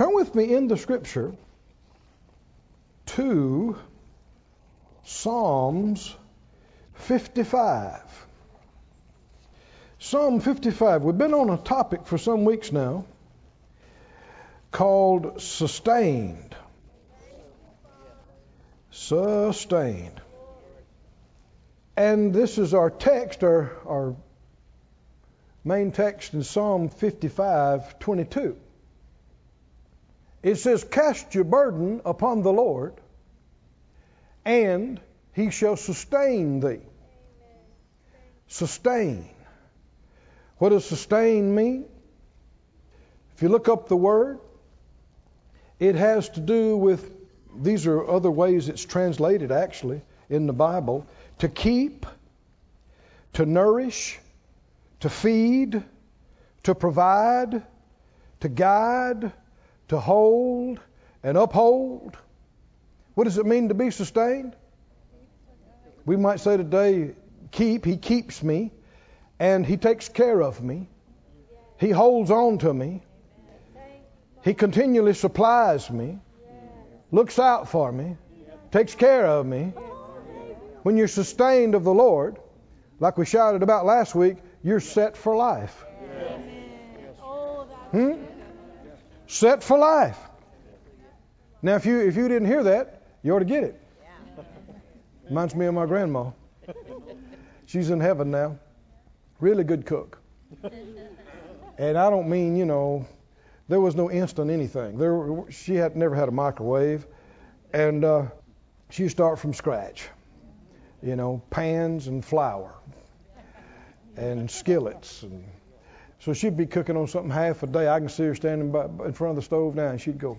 Turn with me in the scripture to Psalms 55. Psalm 55. We've been on a topic for some weeks now called sustained. Sustained. And this is our text, our main text in Psalm 55:22. It says, "Cast your burden upon the Lord, and He shall sustain thee." Amen. Sustain. What does sustain mean? If you look up the word, it has to do with, these are other ways it's translated actually in the Bible, to keep, to nourish, to feed, to provide, to guide, to hold, and uphold. What does it mean to be sustained? We might say today, keep. He keeps me, and He takes care of me. He holds on to me. He continually supplies me, looks out for me, takes care of me. When you're sustained of the Lord, like we shouted about last week, you're set for life. Set for life. Now, if you didn't hear that, you ought to get it. Reminds me of my grandma. She's in heaven now. Really good cook. And I don't mean, there was no instant anything. She had never had a microwave, and she start from scratch. Pans and flour and skillets and. So she'd be cooking on something half a day. I can see her standing in front of the stove now, and she'd go,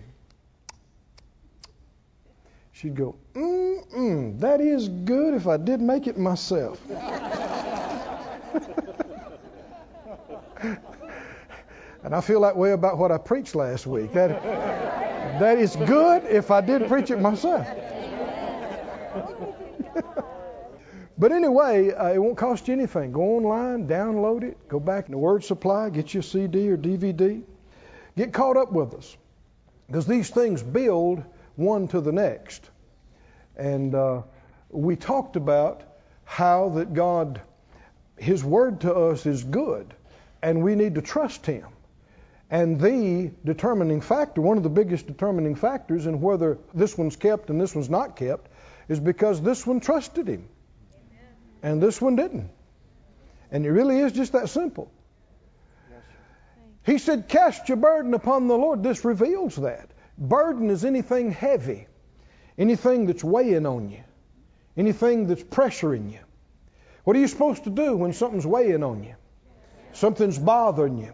that is good if I did make it myself. And I feel that way about what I preached last week. That is good if I did preach it myself. But anyway, it won't cost you anything. Go online, download it, go back in the Word Supply, get your CD or DVD. Get caught up with us, because these things build one to the next. And we talked about how that God, His Word to us is good, and we need to trust Him. And the determining factor, one of the biggest determining factors in whether this one's kept and this one's not kept, is because this one trusted Him. And this one didn't. And it really is just that simple. He said, "Cast your burden upon the Lord." This reveals that. Burden is anything heavy, anything that's weighing on you, anything that's pressuring you. What are you supposed to do when something's weighing on you? Something's bothering you.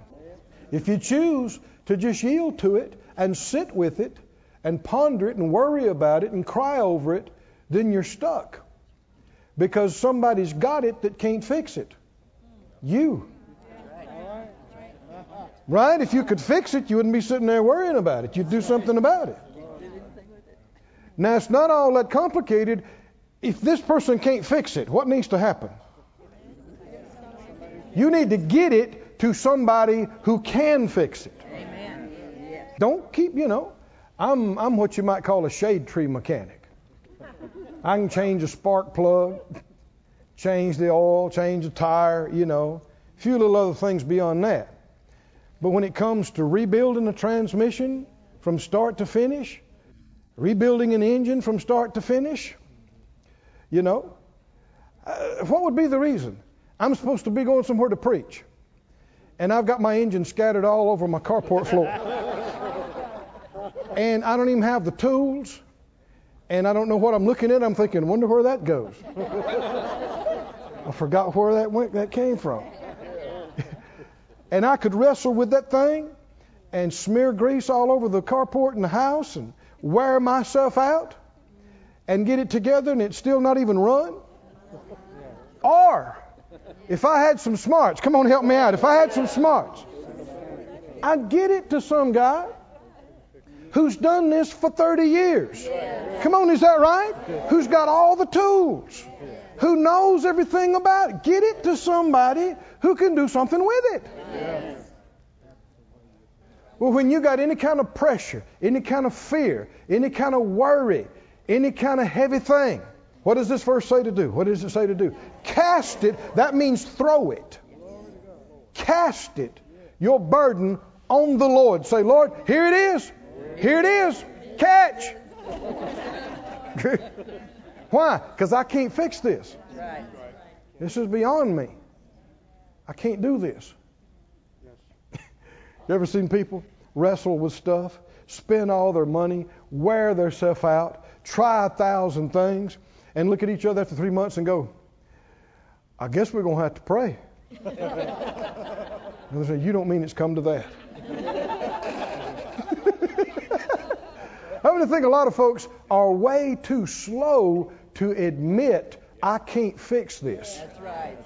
If you choose to just yield to it and sit with it and ponder it and worry about it and cry over it, then you're stuck. Because somebody's got it that can't fix it. You. Right? If you could fix it, you wouldn't be sitting there worrying about it. You'd do something about it. Now, it's not all that complicated. If this person can't fix it, what needs to happen? You need to get it to somebody who can fix it. Don't keep, I'm what you might call a shade tree mechanic. I can change a spark plug, change the oil, change the tire, a few little other things beyond that. But when it comes to rebuilding a transmission from start to finish, rebuilding an engine from start to finish, what would be the reason? I'm supposed to be going somewhere to preach, and I've got my engine scattered all over my carport floor. And I don't even have the tools. And I don't know what I'm looking at. I'm thinking, wonder where that goes. I forgot where that came from. And I could wrestle with that thing and smear grease all over the carport and the house and wear myself out and get it together, and it's still not even run. Or if I had some smarts, come on, help me out. If I had some smarts, I'd get it to some guy who's done this for 30 years. Yeah. Come on, is that right? Yeah. Who's got all the tools, yeah. Who knows everything about it. Get it to somebody who can do something with it. Yeah. Well, when you got any kind of pressure, any kind of fear, any kind of worry, any kind of heavy thing, what does this verse say to do? What does it say to do? Cast it. That means throw it. Cast it, your burden, on the Lord. Say, Lord, here it is. Here it is. Catch. Why? Because I can't fix this. This is beyond me. I can't do this. You ever seen people wrestle with stuff, spend all their money, wear themselves out, try 1,000 things, and look at each other after 3 months and go, I guess we're going to have to pray. And they say, you don't mean it's come to that. I think a lot of folks are way too slow to admit, I can't fix this. That's right.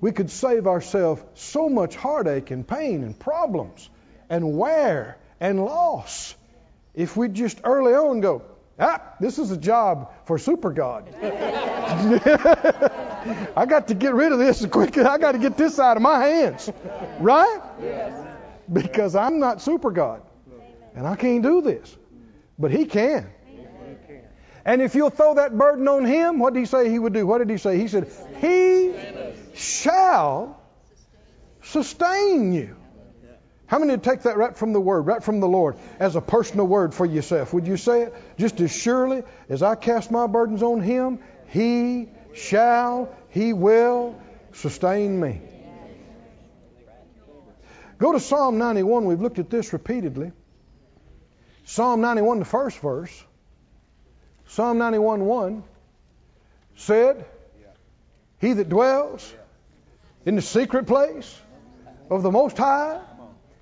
We could save ourselves so much heartache and pain and problems and wear and loss if we just early on go, this is a job for super God. I got to get rid of this quick. I got to get this out of my hands. Right? Yes. Because I'm not super God. And I can't do this. But He can. Amen. And if you'll throw that burden on Him, what did He say He would do? What did He say? He said, He shall sustain you. How many would take that right from the Word, right from the Lord, as a personal word for yourself? Would you say it? Just as surely as I cast my burdens on Him, He shall, He will sustain me. Go to Psalm 91. We've looked at this repeatedly. Psalm 91, the first verse. Psalm 91:1 said, He that dwells in the secret place of the Most High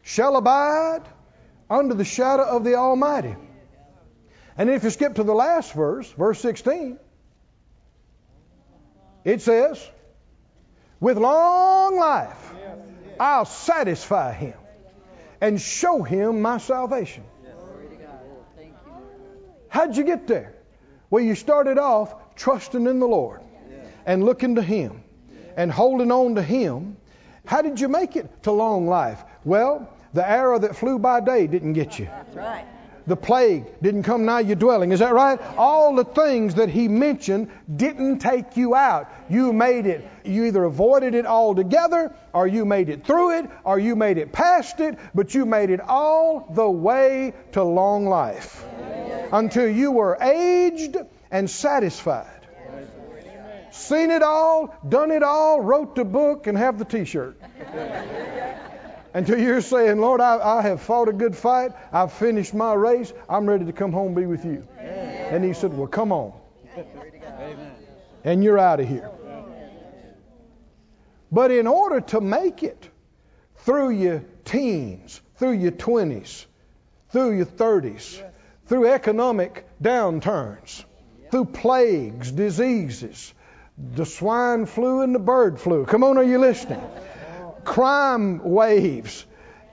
shall abide under the shadow of the Almighty. And if you skip to the last verse, verse 16, it says, with long life I'll satisfy him and show him my salvation. How'd you get there? Well, you started off trusting in the Lord and looking to Him and holding on to Him. How did you make it to long life? Well, the arrow that flew by day didn't get you. That's right. The plague didn't come nigh your dwelling. Is that right? All the things that He mentioned didn't take you out. You made it. You either avoided it altogether, or you made it through it, or you made it past it, but you made it all the way to long life. Until you were aged and satisfied. Yes. Seen it all, done it all, wrote the book, and have the t-shirt. Until you're saying, Lord, I have fought a good fight. I've finished my race. I'm ready to come home and be with you. Yes. And He said, well, come on. Amen. And you're out of here. Amen. But in order to make it through your teens, through your 20s, through your 30s, yes, through economic downturns, through plagues, diseases, the swine flu and the bird flu. Come on, are you listening? Crime waves,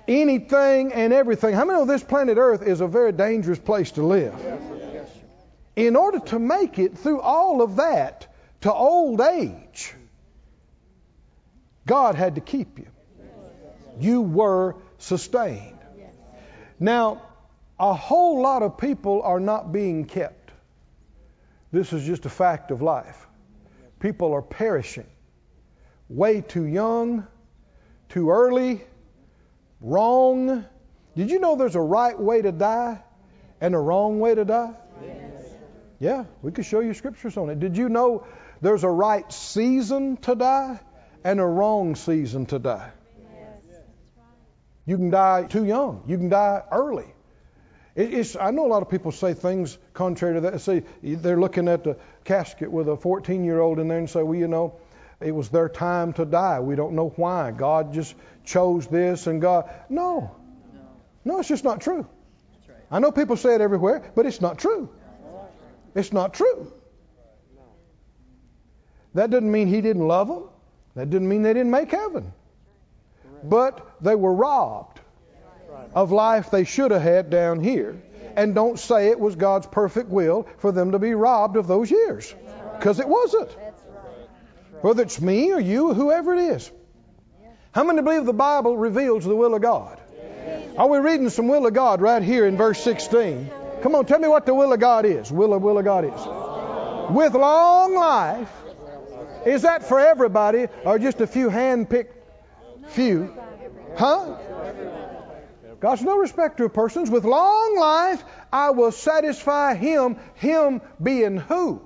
anything and everything. How many know this planet Earth is a very dangerous place to live? In order to make it through all of that to old age, God had to keep you. You were sustained. Now, a whole lot of people are not being kept. This is just a fact of life. People are perishing. Way too young, too early, wrong. Did you know there's a right way to die and a wrong way to die? Yes. Yeah, we could show you scriptures on it. Did you know there's a right season to die and a wrong season to die? Yes. You can die too young. You can die early. I know a lot of people say things contrary to that. See, they're looking at the casket with a 14-year-old in there and say, well, you know, it was their time to die. We don't know why. God just chose this and God. No. No, it's just not true. I know people say it everywhere, but it's not true. It's not true. That doesn't mean He didn't love them. That didn't mean they didn't make heaven. But they were robbed of life they should have had down here. And don't say it was God's perfect will for them to be robbed of those years, because it wasn't. Whether it's me or you or whoever it is. How many believe the Bible reveals the will of God? Are we reading some will of God right here in verse 16? Come on, tell me what the will of God is. Will of God is. With long life. Is that for everybody or just a few hand-picked few? Huh? God's no respecter of persons. With long life, I will satisfy him. Him being who?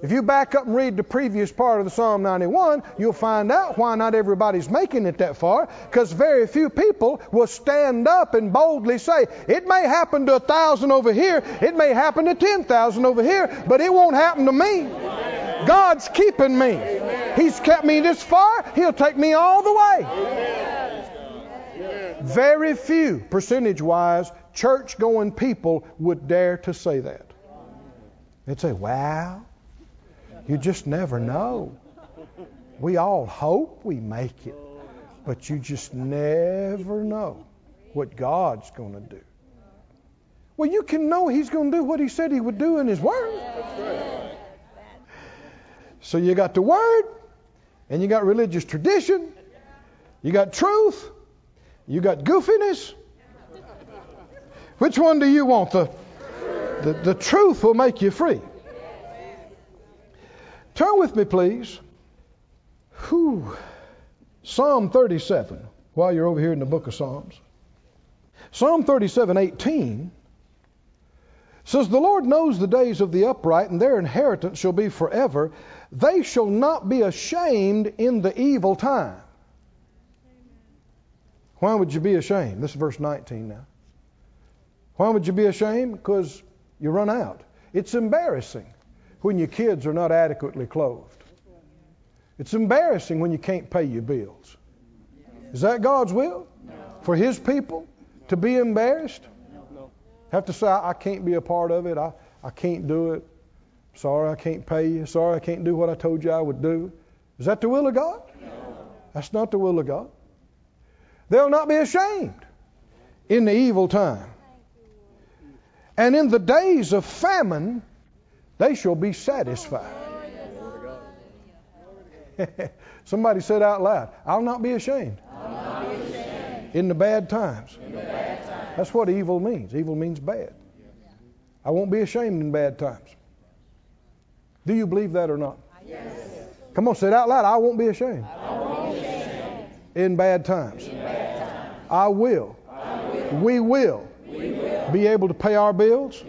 If you back up and read the previous part of the Psalm 91, you'll find out why not everybody's making it that far. Because very few people will stand up and boldly say, it may happen to 1,000 over here, it may happen to 10,000 over here, but it won't happen to me. God's keeping me. He's kept me this far. He'll take me all the way. Very few, percentage-wise, church-going people would dare to say that. They'd say, wow. You just never know. We all hope we make it, but you just never know what God's going to do. Well, you can know He's going to do what He said He would do in His Word. So you got the Word, and you got religious tradition, you got truth, you got goofiness. Which one do you want? The truth will make you free. Turn with me, please. Psalm 37, while you're over here in the book of Psalms. Psalm 37:18 says, the Lord knows the days of the upright, and their inheritance shall be forever. They shall not be ashamed in the evil time. Why would you be ashamed? This is verse 19 now. Why would you be ashamed? Because you run out. It's embarrassing when your kids are not adequately clothed. It's embarrassing when you can't pay your bills. Is that God's will? No. For His people to be embarrassed? No. Have to say, I can't be a part of it. I can't do it. Sorry, I can't pay you. Sorry, I can't do what I told you I would do. Is that the will of God? No. That's not the will of God. They'll not be ashamed in the evil time. And in the days of famine, they shall be satisfied. Somebody said out loud, I'll not be ashamed. In the bad times. That's what evil means. Evil means bad. I won't be ashamed in bad times. Do you believe that or not? Yes. Come on, say it out loud. I won't be ashamed. In bad times. I will. We will be able to pay our bills.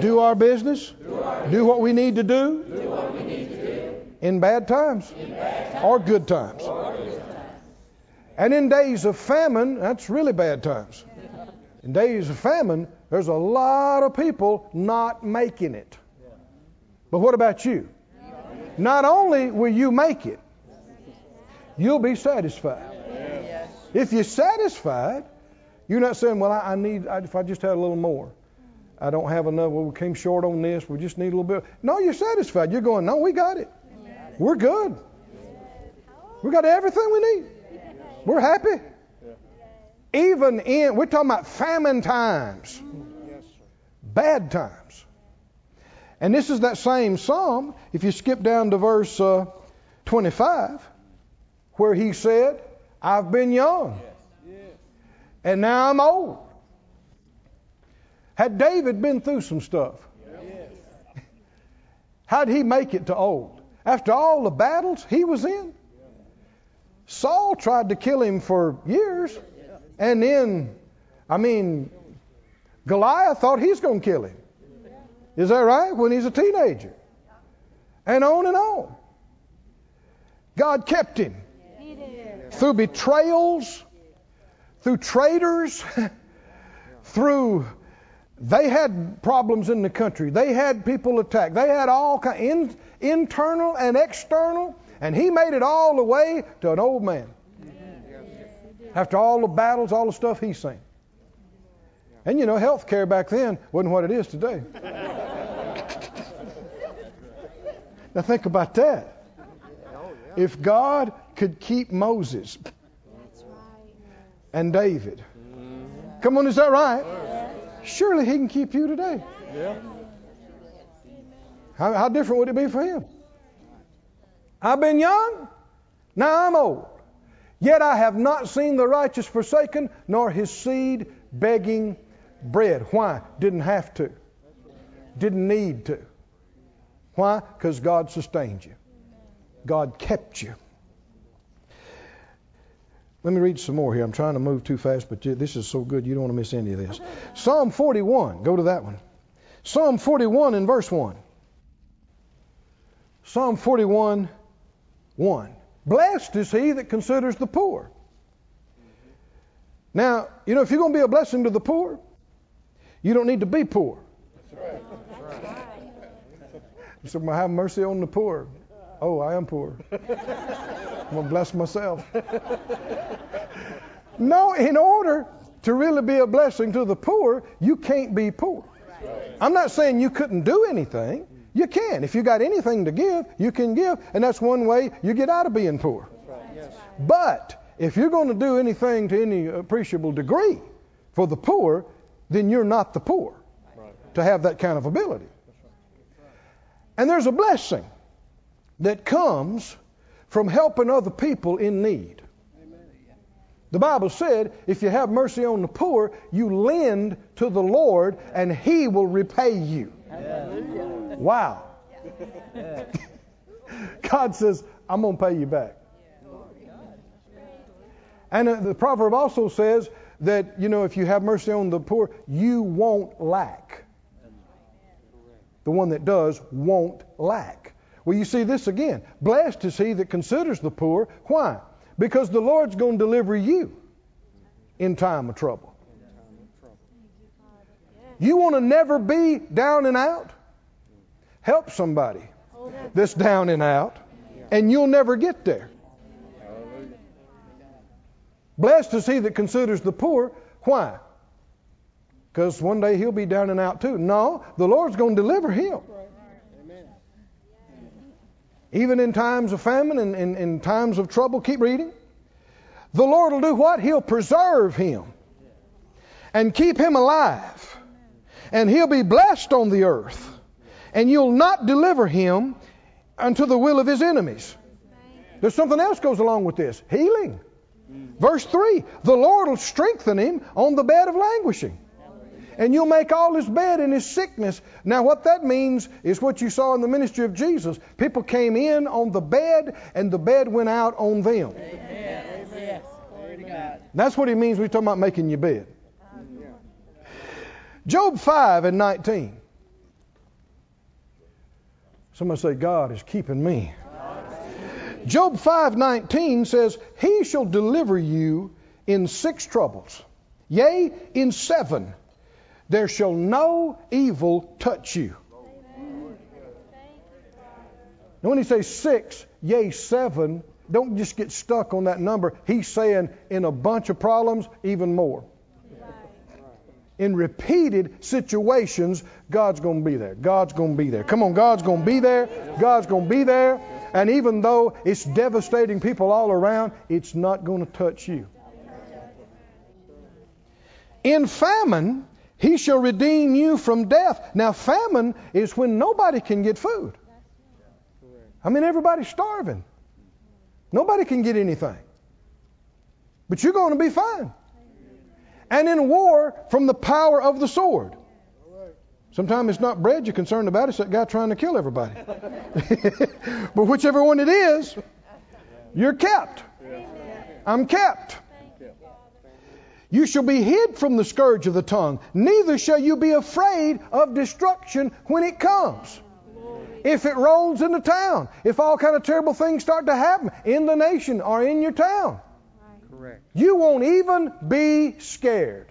Do our business. Do what we need to do. In bad times. Or good times. And in days of famine, that's really bad times. In days of famine, there's a lot of people not making it. But what about you? Not only will you make it, you'll be satisfied. If you're satisfied, you're not saying, well, if I just had a little more. I don't have enough. Well, we came short on this. We just need a little bit. No, you're satisfied. You're going, no, we got it. We're good. We got everything we need. We're happy. Even in, we're talking about famine times. Bad times. And this is that same psalm. If you skip down to verse 25, where he said, I've been young, and now I'm old. Had David been through some stuff? Yes. How'd he make it to old? After all the battles he was in? Saul tried to kill him for years. And then, Goliath thought he's going to kill him. Is that right? When he's a teenager. And on and on. God kept him. Through betrayals. Through traitors. They had problems in the country. They had people attacked. They had all kinds of internal and external. And he made it all the way to an old man. Yeah. After all the battles, all the stuff he's seen. And health care back then wasn't what it is today. Now think about that. If God could keep Moses and David. Come on, is that right? Surely He can keep you today. Yeah. How different would it be for Him? I've been young, now I'm old. Yet I have not seen the righteous forsaken, nor his seed begging bread. Why? Didn't have to. Didn't need to. Why? Because God sustained you. God kept you. Let me read some more here. I'm trying to move too fast, but this is so good you don't want to miss any of this. Psalm 41. Go to that one. Psalm 41 and verse 1. Psalm 41, 1. Blessed is he that considers the poor. Now, you know, if you're going to be a blessing to the poor, you don't need to be poor. That's right. That's right. So have mercy on the poor. Oh, I am poor. I'm going to bless myself. No, in order to really be a blessing to the poor, you can't be poor. I'm not saying you couldn't do anything. You can. If you got anything to give, you can give. And that's one way you get out of being poor. But if you're going to do anything to any appreciable degree for the poor, then you're not the poor to have that kind of ability. And there's a blessing that comes from helping other people in need. Amen. The Bible said, if you have mercy on the poor, you lend to the Lord and He will repay you. Yeah. Wow. Yeah. God says, I'm going to pay you back. And the proverb also says that, you know, if you have mercy on the poor, you won't lack. The one that does won't lack. Well, you see this again. Blessed is he that considers the poor. Why? Because the Lord's going to deliver you in time of trouble. You want to never be down and out? Help somebody that's down and out, and you'll never get there. Blessed is he that considers the poor. Why? Because one day he'll be down and out too. No, the Lord's going to deliver him. Even in times of famine and in times of trouble, keep reading. The Lord will do what? He'll preserve him and keep him alive. And he'll be blessed on the earth. And you'll not deliver him unto the will of his enemies. There's something else goes along with this. Healing. Verse 3. The Lord will strengthen him on the bed of languishing. And you'll make all his bed in his sickness. Now what that means is what you saw in the ministry of Jesus. People came in on the bed and the bed went out on them. Amen. Amen. Amen. That's what he means when he's talking about making your bed. Amen. Job 5 and 19. Somebody say, God is keeping me. Amen. Job 5:19 says, He shall deliver you in 6 troubles. Yea, in 7. There shall no evil touch you. Now when he says 6, yea 7, don't just get stuck on that number. He's saying in a bunch of problems, even more. In repeated situations, God's going to be there. God's going to be there. Come on, God's going to be there. God's going to be there. And even though it's devastating people all around, it's not going to touch you. In famine, He shall redeem you from death. Now famine is when nobody can get food. I mean, everybody's starving. Nobody can get anything. But you're going to be fine. And in war, from the power of the sword. Sometimes it's not bread you're concerned about. It's that guy trying to kill everybody. But whichever one it is, you're kept. I'm kept. You shall be hid from the scourge of the tongue. Neither shall you be afraid of destruction when it comes. If it rolls into town. If all kind of terrible things start to happen in the nation or in your town. Correct. You won't even be scared.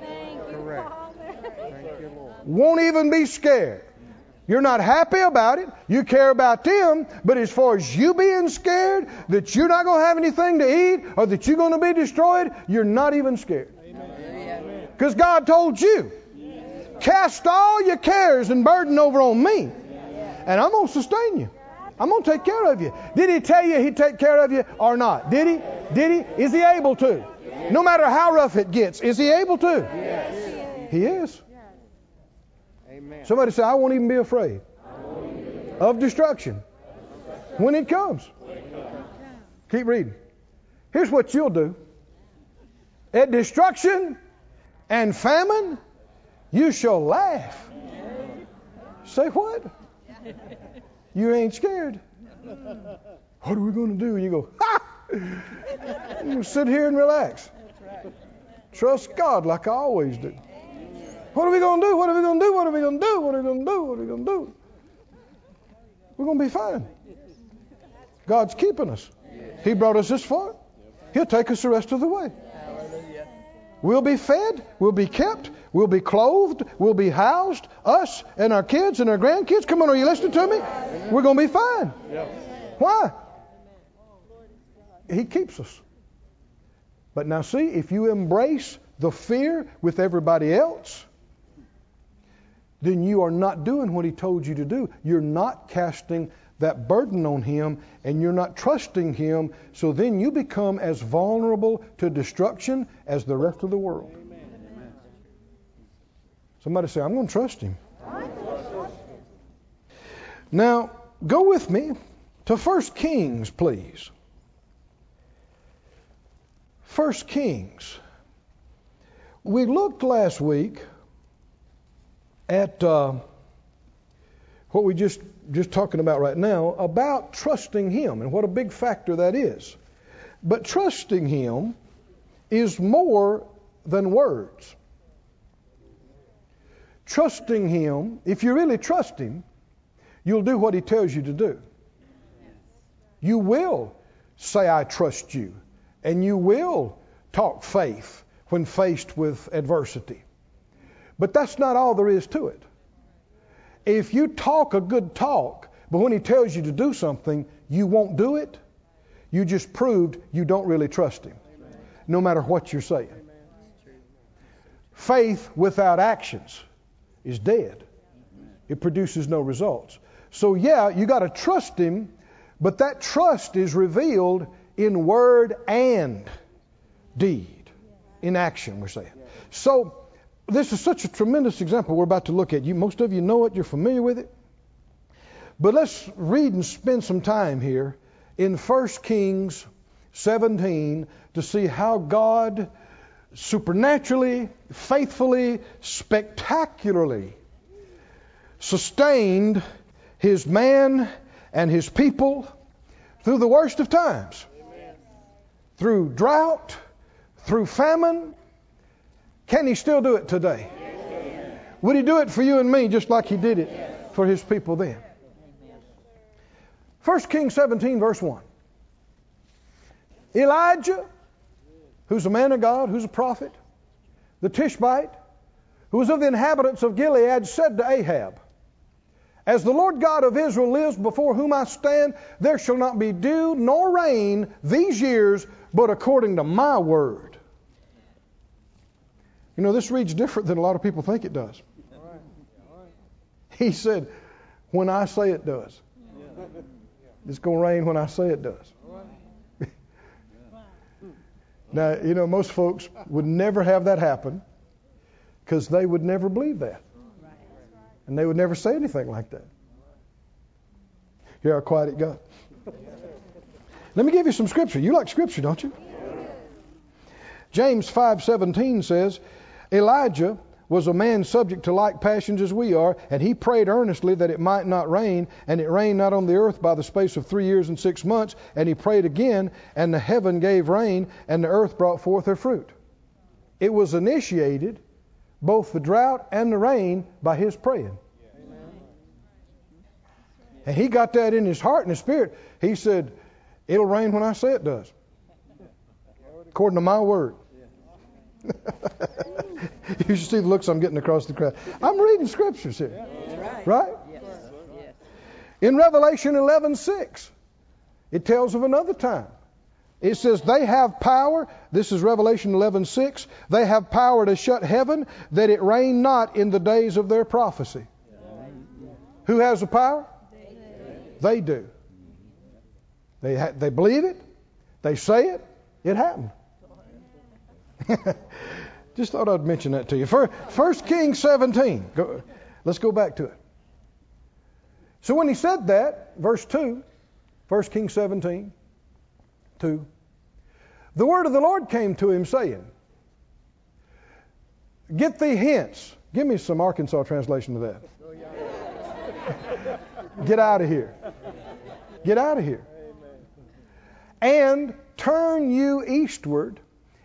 Thank you, Correct. Thank you, Lord. Won't even be scared. You're not happy about it. You care about them. But as far as you being scared that you're not going to have anything to eat or that you're going to be destroyed, you're not even scared. Because God told you, cast all your cares and burden over on me. And I'm going to sustain you. I'm going to take care of you. Did he tell you he'd take care of you or not? Did he? Did he? Is he able to? No matter how rough it gets, is he able to? Yes. He is. Somebody say, I won't even be afraid of destruction when it comes. Keep reading. Here's what you'll do. At destruction and famine, you shall laugh. Say what? You ain't scared. What are we going to do? You go, ha! You sit here and relax. Trust God like I always do. What are we going to do? What are we going to do? What are we going to do? What are we going to do? What are we going to do? We're going to be fine. God's keeping us. He brought us this far. He'll take us the rest of the way. We'll be fed. We'll be kept. We'll be clothed. We'll be housed. Us and our kids and our grandkids. Come on, are you listening to me? We're going to be fine. Why? He keeps us. But now see, if you embrace the fear with everybody else, then you are not doing what he told you to do. You're not casting that burden on him, and you're not trusting him. So then you become as vulnerable to destruction as the rest of the world. Amen. Somebody say, I'm going to trust him. Now, go with me to 1 Kings, please. 1 Kings. We looked last week at what we just talking about right now, about trusting him and what a big factor that is. But trusting him is more than words. Trusting him, if you really trust him, you'll do what he tells you to do. You will say, I trust you. And you will talk faith when faced with adversity. But that's not all there is to it. If you talk a good talk, but when he tells you to do something, you won't do it, you just proved you don't really trust him, no matter what you're saying. Faith without actions is dead. It produces no results. So yeah, you got to trust him, but that trust is revealed in word and deed, in action, we're saying. So this is such a tremendous example we're about to look at. Most of you know it, you're familiar with it. But let's read and spend some time here in 1 Kings 17 to see how God supernaturally, faithfully, spectacularly sustained his man and his people through the worst of times. Amen. Through drought, through famine. Can he still do it today? Yes. Would he do it for you and me just like he did it for his people then? 1 Kings 17 verse 1. Elijah, who's a man of God, who's a prophet, the Tishbite, who was of the inhabitants of Gilead, said to Ahab, as the Lord God of Israel lives before whom I stand, there shall not be dew nor rain these years, but according to my word. You know, this reads different than a lot of people think it does. He said, when I say it does. It's going to rain when I say it does. Now, you know, most folks would never have that happen because they would never believe that. And they would never say anything like that. Hear how quiet it got. Let me give you some scripture. You like scripture, don't you? James 5:17 says, Elijah was a man subject to like passions as we are, and he prayed earnestly that it might not rain, and it rained not on the earth by the space of 3 years and 6 months, and he prayed again, and the heaven gave rain, and the earth brought forth her fruit. It was initiated, both the drought and the rain, by his praying. Amen. And he got that in his heart and his spirit. He said, it'll rain when I say it does. According to my word. You should see the looks I'm getting across the crowd. I'm reading scriptures here. Right? In Revelation 11:6, it tells of another time. It says they have power. This is Revelation 11:6. They have power to shut heaven that it rain not in the days of their prophecy. Who has the power? They do. They believe it. They say it. It happened. Just thought I'd mention that to you. 1 Kings 17. Let's go back to it. So when he said that, verse 2, 1 Kings 17, 2. The word of the Lord came to him saying, Get thee hence. Give me some Arkansas translation of that. Get out of here. Get out of here. And turn you eastward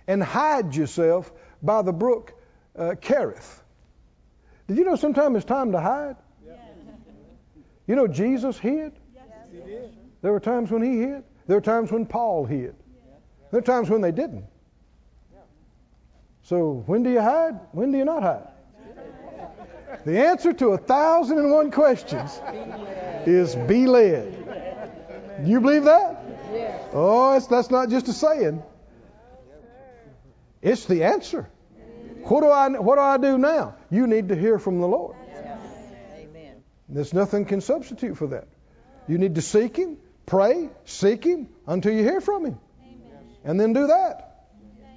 and hide yourself by the brook Kerith. Did you know sometimes it's time to hide? Yeah. You know Jesus hid? Yes. He did. There were times when he hid. There were times when Paul hid. Yeah. There were times when they didn't. Yeah. So when do you hide? When do you not hide? Yeah. The answer to 1,001 questions is be led. Do you believe that? Yeah. Oh, that's not just a saying. It's the answer. What do I do now? You need to hear from the Lord. Amen. There's nothing can substitute for that. You need to seek Him, pray, seek Him until you hear from Him. Amen. And then do that. Amen.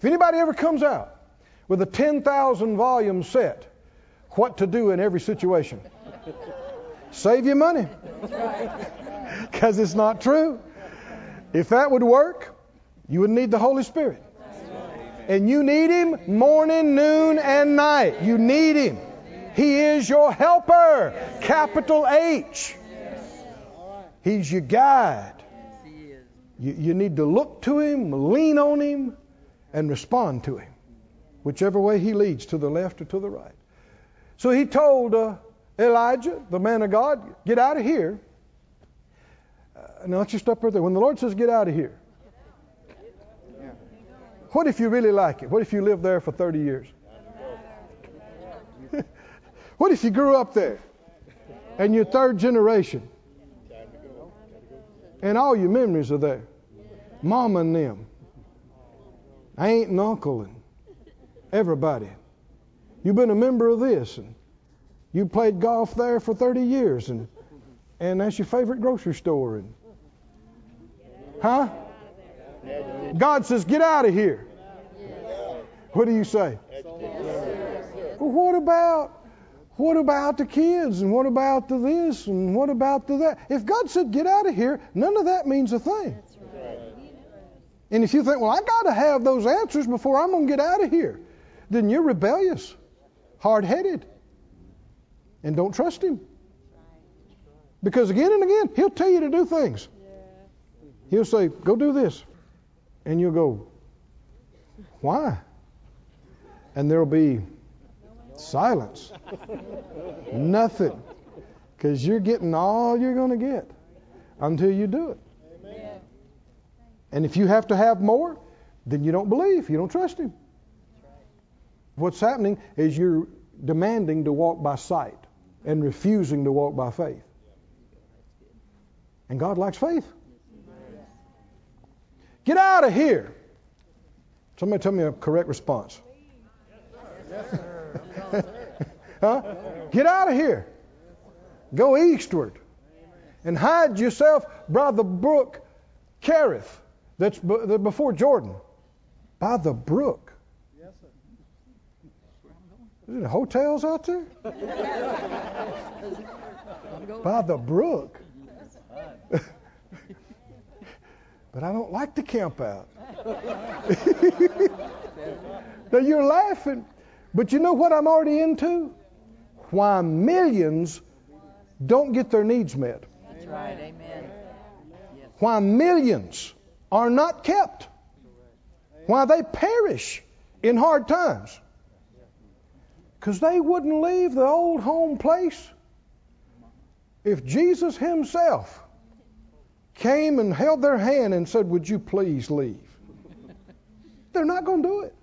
If anybody ever comes out with a 10,000 volume set, what to do in every situation, save your money. Because it's not true. If that would work, you would need the Holy Spirit. And you need Him morning, noon, and night. You need Him. He is your helper. Yes. Capital H. Yes. He's your guide. Yes, He is. You need to look to Him, lean on Him, and respond to Him. Whichever way He leads, to the left or to the right. So He told Elijah, the man of God, get out of here. Now let's just stop right there. When the Lord says get out of here, what if you really like it? What if you lived there for 30 years? What if you grew up there and you're third generation and all your memories are there? Mama and them, aunt and uncle and everybody. You've been a member of this and you played golf there for 30 years and that's your favorite grocery store. And, huh? God says, get out of here. What do you say? Well, what about the kids? And what about the this? And what about the that? If God said, get out of here, none of that means a thing. And if you think, well, I got to have those answers before I'm going to get out of here, then you're rebellious, hard-headed, and don't trust Him. Because again and again, He'll tell you to do things. He'll say, go do this. And you'll go, why? And there'll be silence. Nothing. Because you're getting all you're going to get until you do it. Amen. And if you have to have more, then you don't believe. You don't trust Him. What's happening is you're demanding to walk by sight and refusing to walk by faith. And God likes faith. Get out of here. Somebody tell me a correct response. Yes, sir. Yes, sir. Huh? Get out of here. Go eastward. And hide yourself by the brook Kerith. That's before Jordan. By the brook. Yes, sir. Is there hotels out there? By the brook. But I don't like to camp out. Now you're laughing. But you know what I'm already into? Why millions don't get their needs met. That's right. Amen. Why millions are not kept. Why they perish in hard times. Because they wouldn't leave the old home place if Jesus Himself came and held their hand and said, would you please leave? They're not going to do it.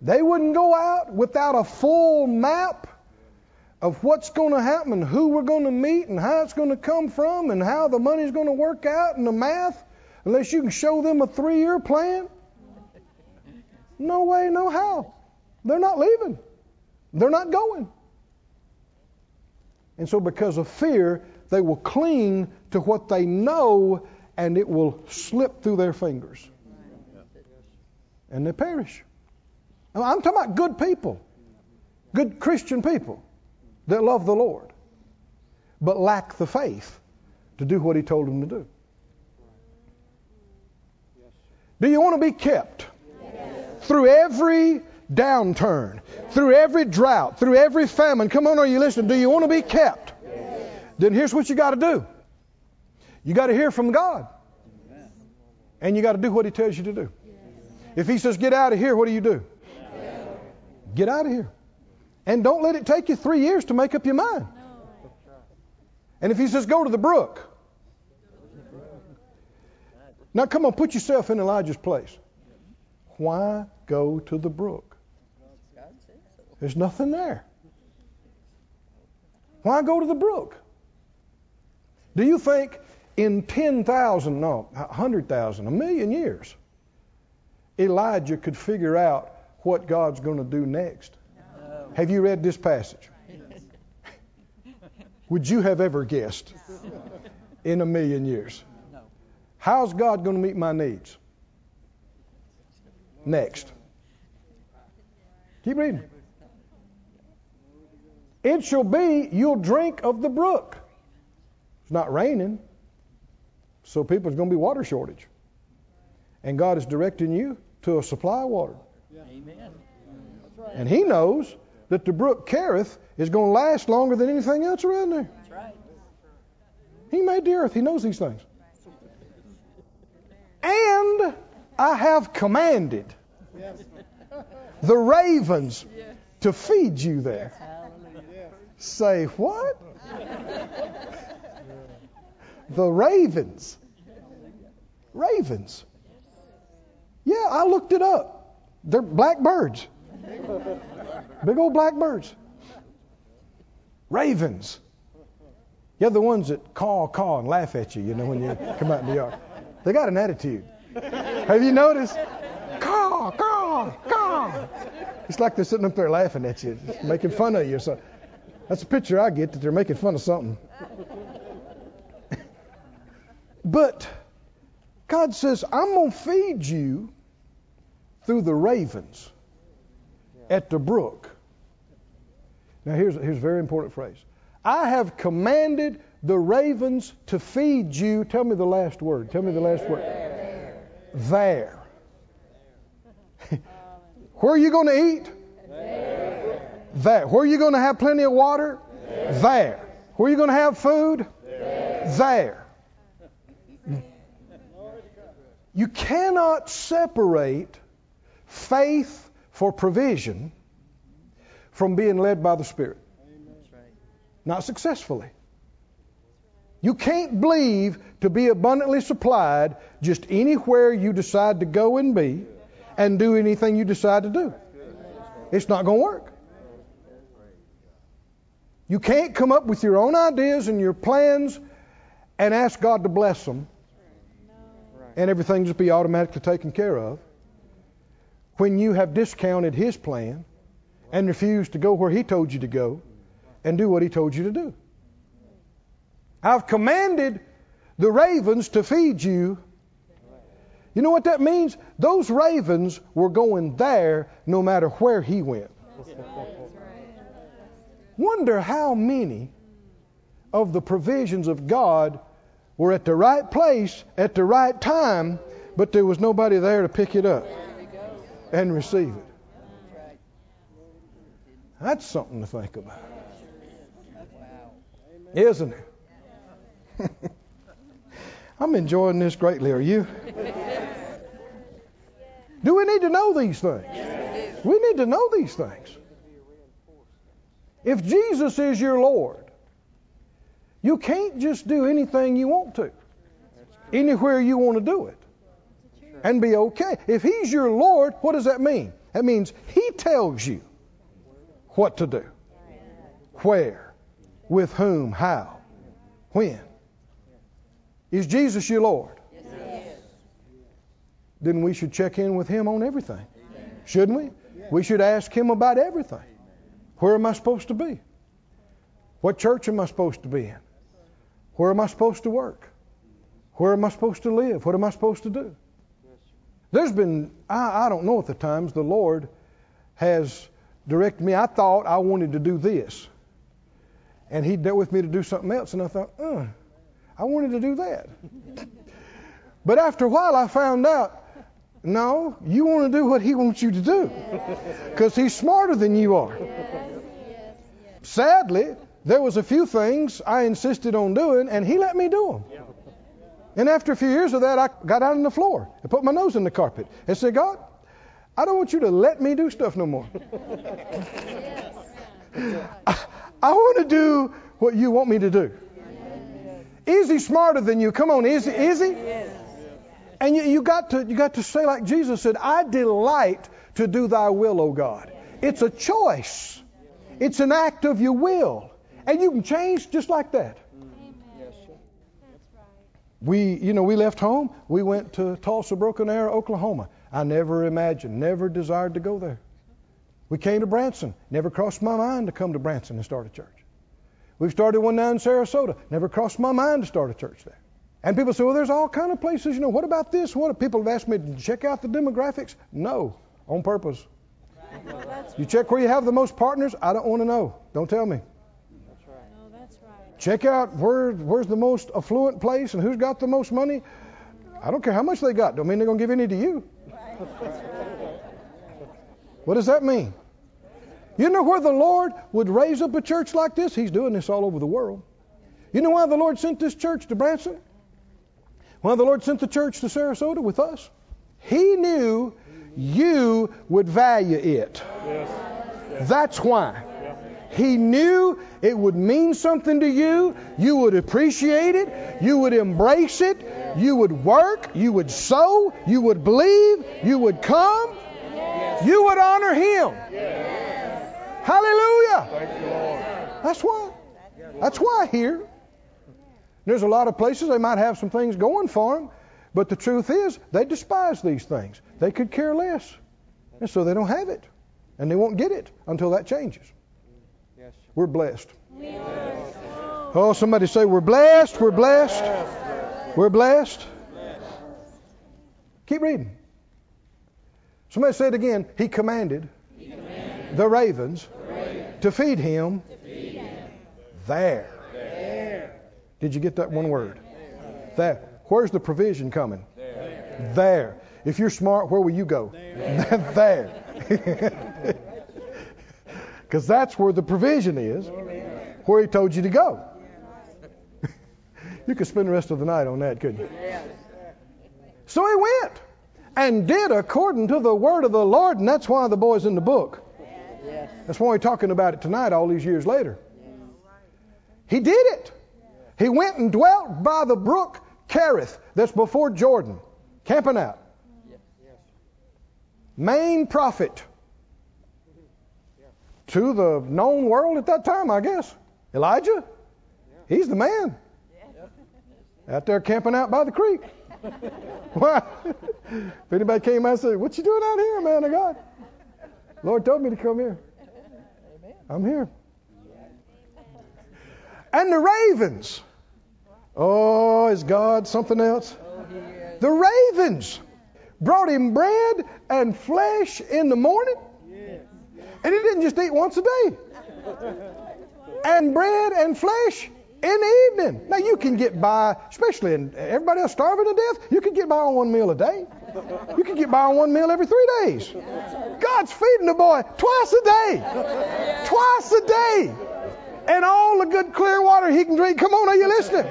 They wouldn't go out without a full map of what's going to happen and who we're going to meet and how it's going to come from and how the money's going to work out and the math, unless you can show them a 3-year plan. No way, no how. They're not leaving. They're not going. And so because of fear, they will cling to what they know and it will slip through their fingers. And they perish. I'm talking about good people, good Christian people that love the Lord, but lack the faith to do what He told them to do. Do you want to be kept? Yes. Through every downturn, yes. Through every drought, through every famine. Come on, are you listening? Do you want to be kept? Yes. Then here's what you got to do. You got to hear from God. Amen. And you got to do what He tells you to do. Yes. If He says, get out of here, what do you do? Yes. Get out of here. And don't let it take you 3 years to make up your mind. No. And if He says, go to the brook. Now, come on, put yourself in Elijah's place. Why go to the brook? There's nothing there. Why go to the brook? Do you think in 10,000, no, 100,000, a million years, Elijah could figure out what God's going to do next? No. Have you read this passage? Would you have ever guessed in a million years? How's God going to meet my needs? Next. Keep reading. It shall be you'll drink of the brook. It's not raining, so there's going to be water shortage. And God is directing you to a supply of water. Amen. And He knows that the brook Kerith is going to last longer than anything else around there. That's right. He made the earth. He knows these things. And I have commanded the ravens to feed you there. Say what? The ravens. Ravens. Yeah, I looked it up. They're blackbirds. Big old blackbirds. Ravens. Yeah, the ones that caw and laugh at you, you know, when you come out in the yard. They got an attitude. Have you noticed? Caw, caw, caw. It's like they're sitting up there laughing at you, making fun of you or something. That's a picture I get, that they're making fun of something. But God says, I'm going to feed you through the ravens at the brook. Now here's a very important phrase. I have commanded the ravens to feed you. Tell me the last word. Tell me the last word. There. Where are you going to eat? There. Where are you going to have plenty of water? There. Where are you going to have food? There. You cannot separate faith for provision from being led by the Spirit. Not successfully. You can't believe to be abundantly supplied just anywhere you decide to go and be and do anything you decide to do. It's not going to work. You can't come up with your own ideas and your plans and ask God to bless them and everything just be automatically taken care of when you have discounted His plan and refused to go where He told you to go and do what He told you to do. I've commanded the ravens to feed you. You know what that means? Those ravens were going there no matter where He went. Wonder how many of the provisions of God were at the right place at the right time, but there was nobody there to pick it up and receive it. That's something to think about, isn't it? I'm enjoying this greatly. Are you? Yes. Do we need to know these things? Yes. We need to know these things. If Jesus is your Lord, you can't just do anything you want to, anywhere you want to do it, and be okay. If He's your Lord, what does that mean? That means He tells you what to do, where, with whom, how, when. Is Jesus your Lord? Yes. Then we should check in with Him on everything. Amen. Shouldn't we? Yes. We should ask Him about everything. Amen. Where am I supposed to be? What church am I supposed to be in? Where am I supposed to work? Where am I supposed to live? What am I supposed to do? There's been, I don't know at the times, the Lord has directed me. I thought I wanted to do this. And He dealt with me to do something else. And I thought, I wanted to do that. But after a while I found out No, you want to do what he wants you to do because he's smarter than you are. Sadly, there was a few things I insisted on doing, and he let me do them. And after a few years of that, I got out on the floor and put my nose in the carpet and said, God, I don't want you to let me do stuff no more. I want to do what you want me to do. Is he smarter than you? Come on, is he? And you got to say like Jesus said, I delight to do thy will, O God. It's a choice. It's an act of your will. And you can change just like that. We left home. We went to Tulsa, Broken Arrow, Oklahoma. I never imagined, never desired to go there. We came to Branson. Never crossed my mind to come to Branson and start a church. We've started one now in Sarasota. Never crossed my mind to start a church there. And people say, well, there's all kind of places, what about this? What? People have asked me to check out the demographics. No, on purpose. Right. You check where you have the most partners? I don't want to know. Don't tell me. That's right. No, that's right. Check out where's the most affluent place and who's got the most money. I don't care how much they got. Don't mean they're going to give any to you. Right. That's right. What does that mean? You know where the Lord would raise up a church like this? He's doing this all over the world. You know why the Lord sent this church to Branson? Why the Lord sent the church to Sarasota with us? He knew you would value it. Yes. Yes. That's why. Yes. He knew it would mean something to you. You would appreciate it. You would embrace it. You would work. You would sow. You would believe. You would come. Yes. You would honor Him. Yes. Hallelujah. Thank you, Lord. That's why. That's why here. There's a lot of places they might have some things going for them, but the truth is they despise these things. They could care less, and so they don't have it, and they won't get it until that changes. Yes. We're blessed. Yes. Oh, somebody say, we're blessed, we're blessed, we're blessed. Yes. Keep reading. Somebody say it again. He commanded, the ravens, to feed him, there. Did you get that one word? There. Where's the provision coming? There. If you're smart, where will you go? There. Because that's where the provision is, where he told you to go. You could spend the rest of the night on that, couldn't you? So he went and did according to the word of the Lord, and that's why the boy's in the book. That's why we're talking about it tonight all these years later. He did it. He went and dwelt by the brook Kerith, that's before Jordan, camping out. Main prophet to the known world at that time, I guess. Elijah, he's the man. Out there camping out by the creek. Why? If anybody came out and said, what you doing out here, man of God? Lord told me to come here. I'm here. And the ravens. Oh, is God something else? The ravens brought him bread and flesh in the morning. And he didn't just eat once a day. And bread and flesh in the evening. Now you can get by, especially in everybody else starving to death, you can get by on one meal a day. You can get by on one meal every 3 days. God's feeding the boy twice a day. Twice a day. And all the good clear water he can drink. Come on, are you listening?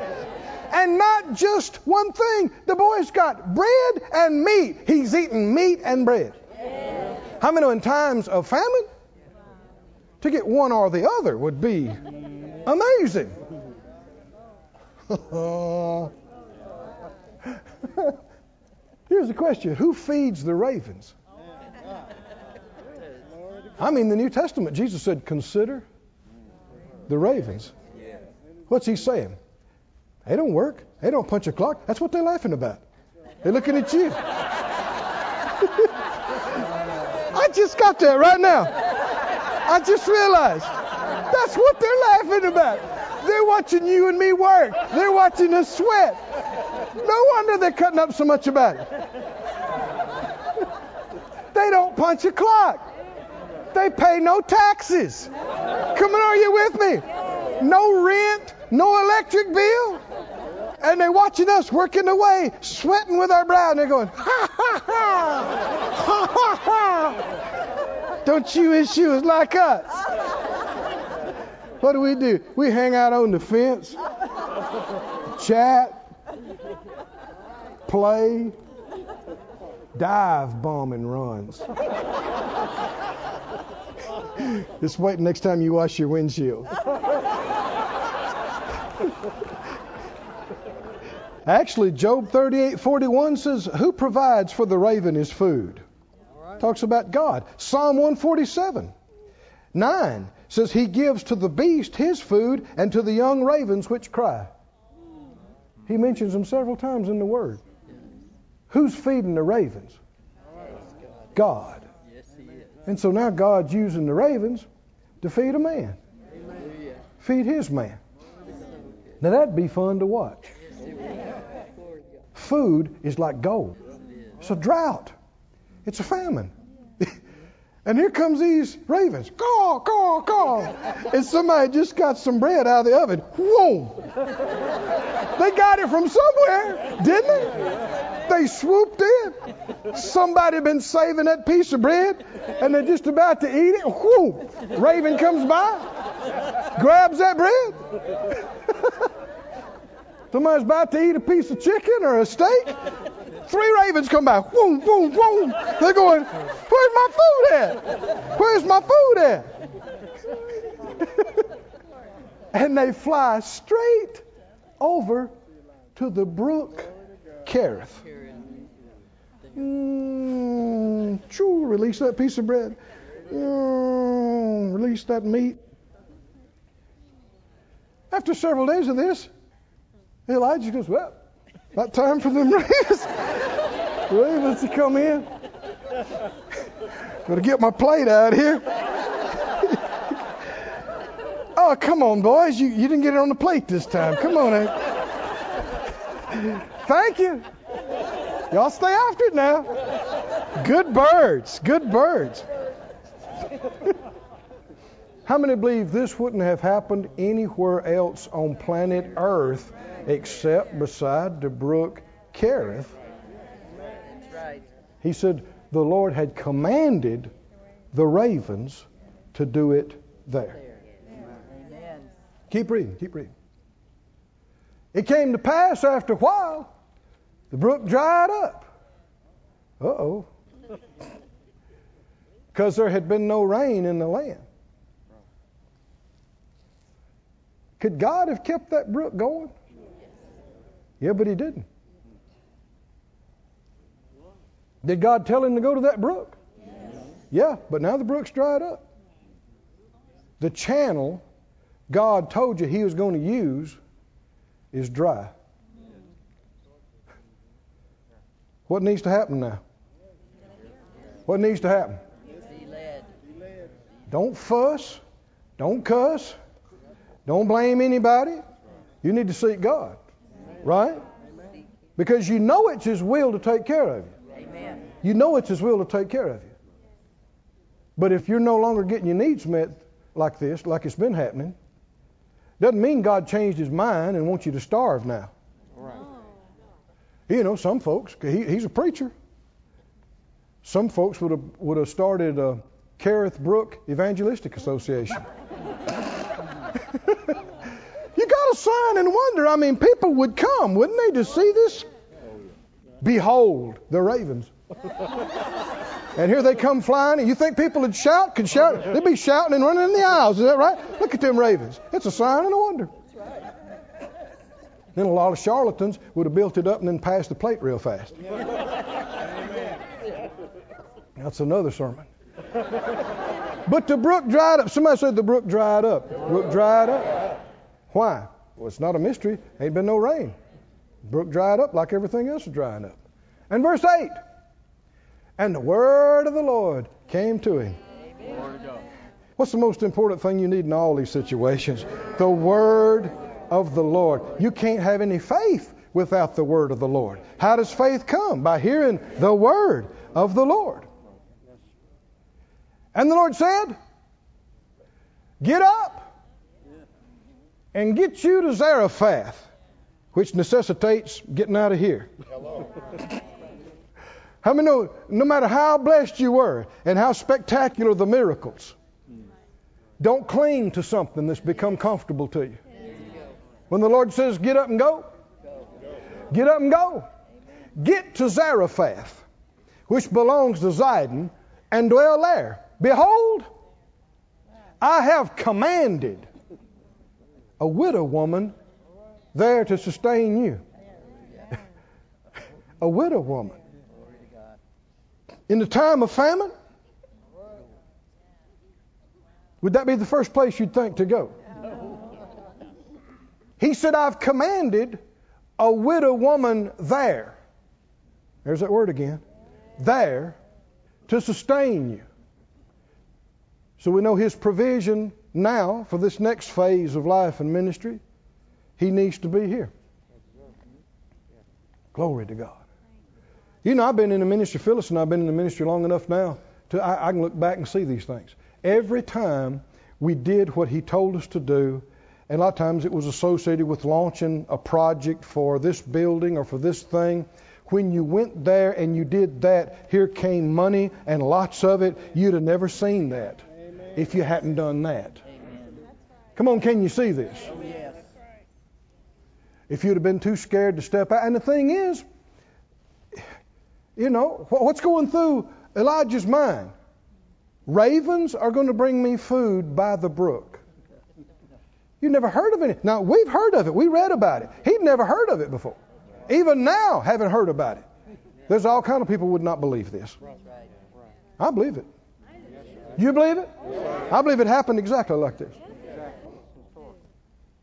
And not just one thing. The boy's got bread and meat. He's eating meat and bread. Yeah. How many in times of famine? To get one or the other would be amazing. Here's the question. Who feeds the ravens? The New Testament, Jesus said, consider the ravens. What's he saying? They don't work. They don't punch a clock. That's what they're laughing about. They're looking at you. I just got that right now. I just realized that's what they're laughing about. They're watching you and me work. They're watching us sweat. No wonder they're cutting up so much about it. They don't punch a clock. They pay no taxes. Come on, are you with me? No rent, no electric bill. and they're watching us working away, sweating with our brow, and they're going, ha, ha, ha, ha, ha, ha. Don't you wish you was like us? What do? We hang out on the fence, chat, play, dive, bomb, and runs. Just wait next time you wash your windshield. Actually, Job 38:41 says, who provides for the raven his food? Right. Talks about God. Psalm 147:9 says, he gives to the beast his food and to the young ravens which cry. He mentions them several times in the Word. Who's feeding the ravens? God. And so now God's using the ravens to feed a man. Amen. Feed his man. Now that'd be fun to watch. Food is like gold. It's a drought. It's a famine. And here comes these ravens. Caw, caw, caw. And somebody just got some bread out of the oven. Whoa. They got it from somewhere, didn't they? They swooped in. Somebody had been saving that piece of bread, and they're just about to eat it. Whoa. Raven comes by, grabs that bread. Somebody's about to eat a piece of chicken or a steak. Three ravens come by. Boom, boom, boom. They're going, where's my food at? Where's my food at? And they fly straight over to the brook Kerith. Choo, release that piece of bread. Release that meat. After several days of this, Elijah goes, well, about time for them ravens. Ravens to come in. Gotta get my plate out here. Oh, come on, boys. You didn't get it on the plate this time. Come on. Thank you. Y'all stay after it now. Good birds. Good birds. How many believe this wouldn't have happened anywhere else on planet Earth except beside the brook Kerith? He said the Lord had commanded the ravens to do it there. Keep reading, keep reading. It came to pass after a while, the brook dried up. Uh-oh. Because there had been no rain in the land. Could God have kept that brook going? Yeah, but he didn't. Did God tell him to go to that brook? Yes. Yeah, but now the brook's dried up. The channel God told you he was going to use is dry. What needs to happen now? What needs to happen? Don't fuss. Don't cuss. Don't blame anybody. You need to seek God. Right? Because you know it's His will to take care of you. Amen. You know it's His will to take care of you. But if you're no longer getting your needs met like this, like it's been happening, doesn't mean God changed His mind and wants you to starve now. Right. You know, some folks, he's a preacher. Some folks would have started a Kerith Brook Evangelistic Association. You got to sign and wonder. I mean, people would come, wouldn't they, to see this? Behold, the ravens. And here they come flying. You think people would shout? Could shout? They'd be shouting and running in the aisles. Is that right? Look at them ravens. It's a sign and a wonder. Then a lot of charlatans would have built it up and then passed the plate real fast. That's another sermon. But the brook dried up. Somebody said the brook dried up. The brook dried up. Why? Well, it's not a mystery. Ain't been no rain. The brook dried up like everything else is drying up. And verse 8. And the word of the Lord came to him. Amen. What's the most important thing you need in all these situations? The word of the Lord. You can't have any faith without the word of the Lord. How does faith come? By hearing the word of the Lord. And the Lord said, get up and get you to Zarephath, which necessitates getting out of here. Hello. How many know, no matter how blessed you were and how spectacular the miracles, don't cling to something that's become comfortable to you. When the Lord says, get up and go, get up and go. Get to Zarephath, which belongs to Zidon, and dwell there. Behold, I have commanded a widow woman there to sustain you. A widow woman. In the time of famine, would that be the first place you'd think to go? He said, I've commanded a widow woman there. There's that word again. There to sustain you. So we know his provision now for this next phase of life and ministry. He needs to be here. Glory to God. You know, I've been in the ministry, Phyllis and I've been in the ministry long enough now to I can look back and see these things. Every time we did what he told us to do, and a lot of times it was associated with launching a project for this building or for this thing. When you went there and you did that, here came money and lots of it. You'd have never seen that if you hadn't done that. Come on, can you see this? If you'd have been too scared to step out. And the thing is, you know, what's going through Elijah's mind? Ravens are going to bring me food by the brook. You've never heard of it. Now, we've heard of it. We read about it. He'd never heard of it before. Even now, haven't heard about it. There's all kind of people who would not believe this. I believe it. You believe it? I believe it happened exactly like this.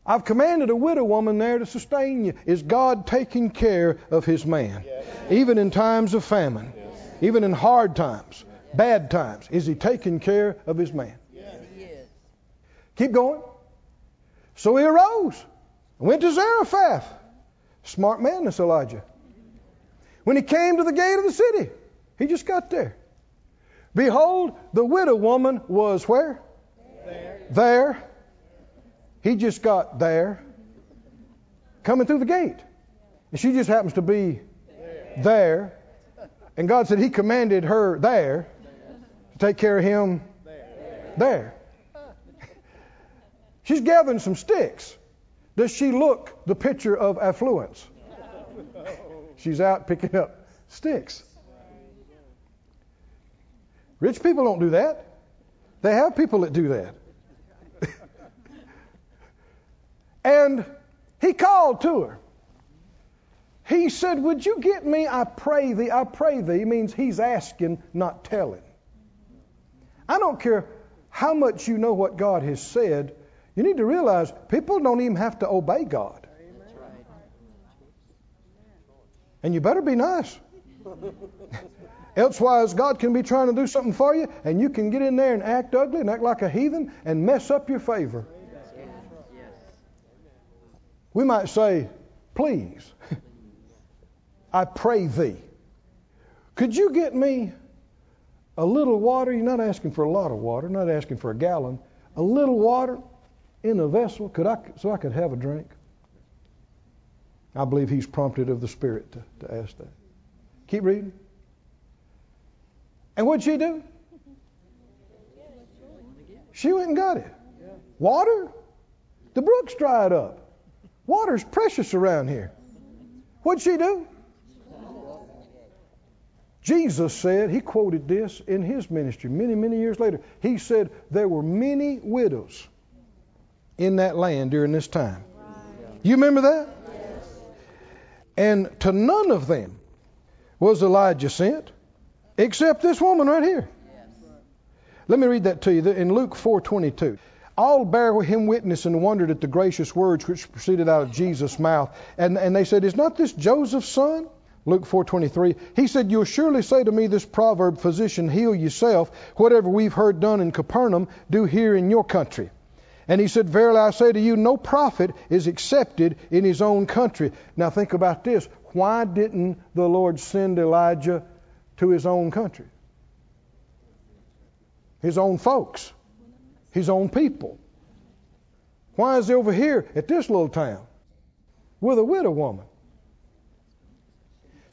I've commanded a widow woman there to sustain you. Is God taking care of his man? Even in times of famine, even in hard times, bad times, is he taking care of his man? Keep going. So he arose and went to Zarephath. Smart man, this Elijah. When he came to the gate of the city, he just got there. Behold, the widow woman was where? There. He just got there. Coming through the gate. And she just happens to be there. And God said he commanded her there to take care of him there. She's gathering some sticks. Does she look the picture of affluence? She's out picking up sticks. Rich people don't do that. They have people that do that. And he called to her. He said, would you get me, I pray thee, I pray thee. It means he's asking, not telling. I don't care how much you know what God has said. You need to realize people don't even have to obey God. And you better be nice. Elsewise, God can be trying to do something for you, and you can get in there and act ugly and act like a heathen and mess up your favor. We might say, please, I pray thee. Could you get me a little water? You're not asking for a lot of water, not asking for a gallon. A little water in a vessel, so I could have a drink. I believe he's prompted of the Spirit to ask that. Keep reading. And what'd she do? She went and got it. Water? The brook's dried up. Water's precious around here. What'd she do? Jesus said, he quoted this in his ministry many, many years later. He said, there were many widows in that land during this time. Right. You remember that? Yes. And to none of them was Elijah sent, except this woman right here. Yes. Let me read that to you in Luke 4:22. All bare him witness and wondered at the gracious words which proceeded out of Jesus' mouth. And they said, is not this Joseph's son? Luke 4:23, he said, you'll surely say to me this proverb, physician, heal yourself. Whatever we've heard done in Capernaum, do here in your country. And he said, verily I say to you, no prophet is accepted in his own country. Now think about this. Why didn't the Lord send Elijah to his own country? His own folks. His own people. Why is he over here at this little town? with a widow woman.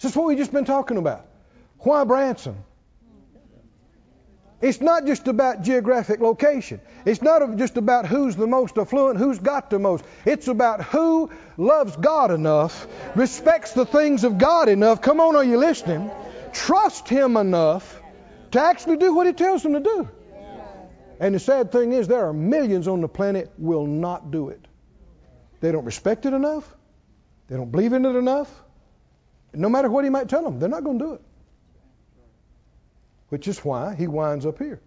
This is what we've just been talking about. Why Branson? It's not just about geographic location. It's not just about who's the most affluent, who's got the most. It's about who loves God enough, respects the things of God enough. Come on, are you listening? Trust Him enough to actually do what He tells them to do. And the sad thing is, there are millions on the planet will not do it. They don't respect it enough. They don't believe in it enough. No matter what He might tell them, they're not going to do it. Which is why He winds up here.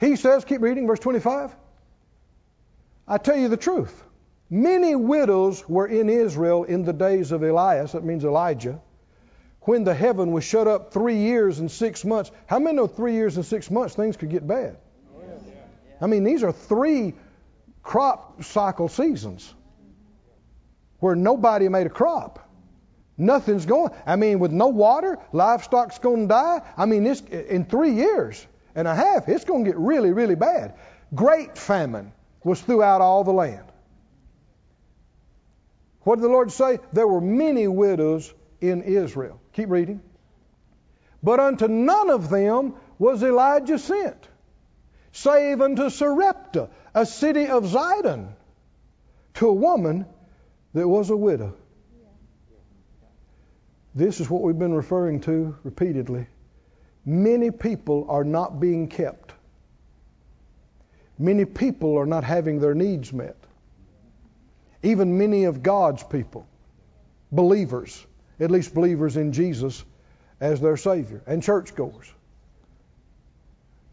He says, keep reading, verse 25. I tell you the truth. Many widows were in Israel in the days of Elias, that means Elijah, when the heaven was shut up 3 years and 6 months. How many know 3 years and 6 months things could get bad? I mean, these are 3 crop cycle seasons where nobody made a crop. Nothing's going. I mean, with no water, livestock's going to die. I mean, this in 3.5 years, it's going to get really, really bad. Great famine was throughout all the land. What did the Lord say? There were many widows in Israel. Keep reading. But unto none of them was Elijah sent, save unto Sarepta, a city of Zidon, to a woman that was a widow. This is what we've been referring to repeatedly. Many people are not being kept. Many people are not having their needs met. Even many of God's people, believers, at least believers in Jesus as their Savior, and churchgoers.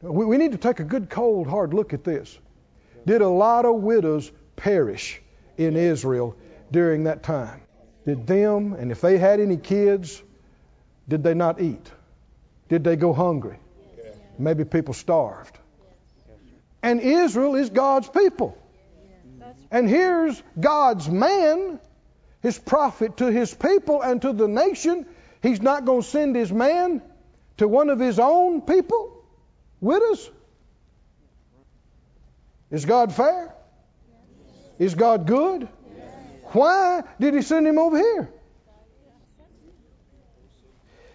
We need to take a good, cold, hard look at this. Did a lot of widows perish in Israel during that time? Did them, and if they had any kids, did they not eat? Did they go hungry? Maybe people starved. And Israel is God's people. And here's God's man, His prophet to His people and to the nation. He's not going to send His man to one of His own people, widows. Is God fair? Is God good? Why did He send him over here?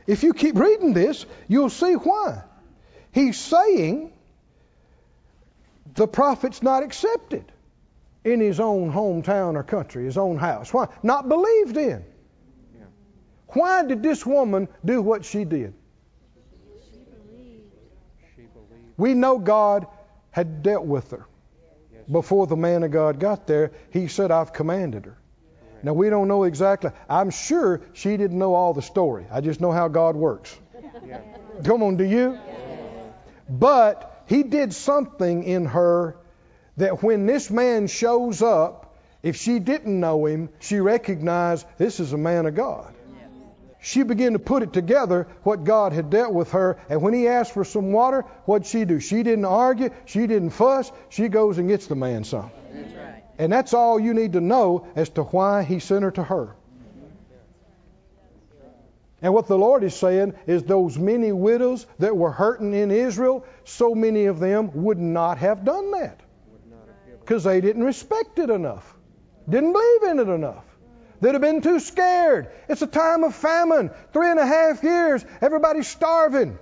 If you keep reading this, you'll see why. He's saying the prophet's not accepted in his own hometown or country, his own house. Why? Not believed in. Why did this woman do what she did? We know God had dealt with her. Before the man of God got there, He said, I've commanded her. Now, we don't know exactly. I'm sure she didn't know all the story. I just know how God works. Yeah. Come on, do you? Yeah. But He did something in her that when this man shows up, if she didn't know him, she recognized this is a man of God. Yeah. She began to put it together what God had dealt with her. And when he asked for some water, what'd she do? She didn't argue. She didn't fuss. She goes and gets the man some. That's right. And that's all you need to know as to why he sent her to her. And what the Lord is saying is those many widows that were hurting in Israel, so many of them would not have done that. Because they didn't respect it enough. Didn't believe in it enough. They'd have been too scared. It's a time of famine. 3.5 years. Everybody's starving.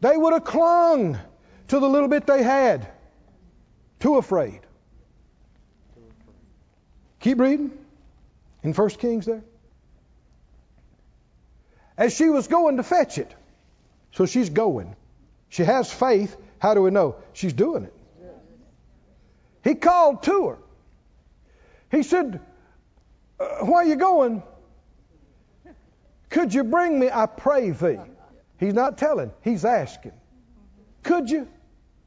They would have clung to the little bit they had. Too afraid. Keep reading in 1 Kings there. As she was going to fetch it. So she's going. She has faith. How do we know? She's doing it. He called to her. He said, where are you going? Could you bring me, I pray thee? He's not telling. He's asking. Could you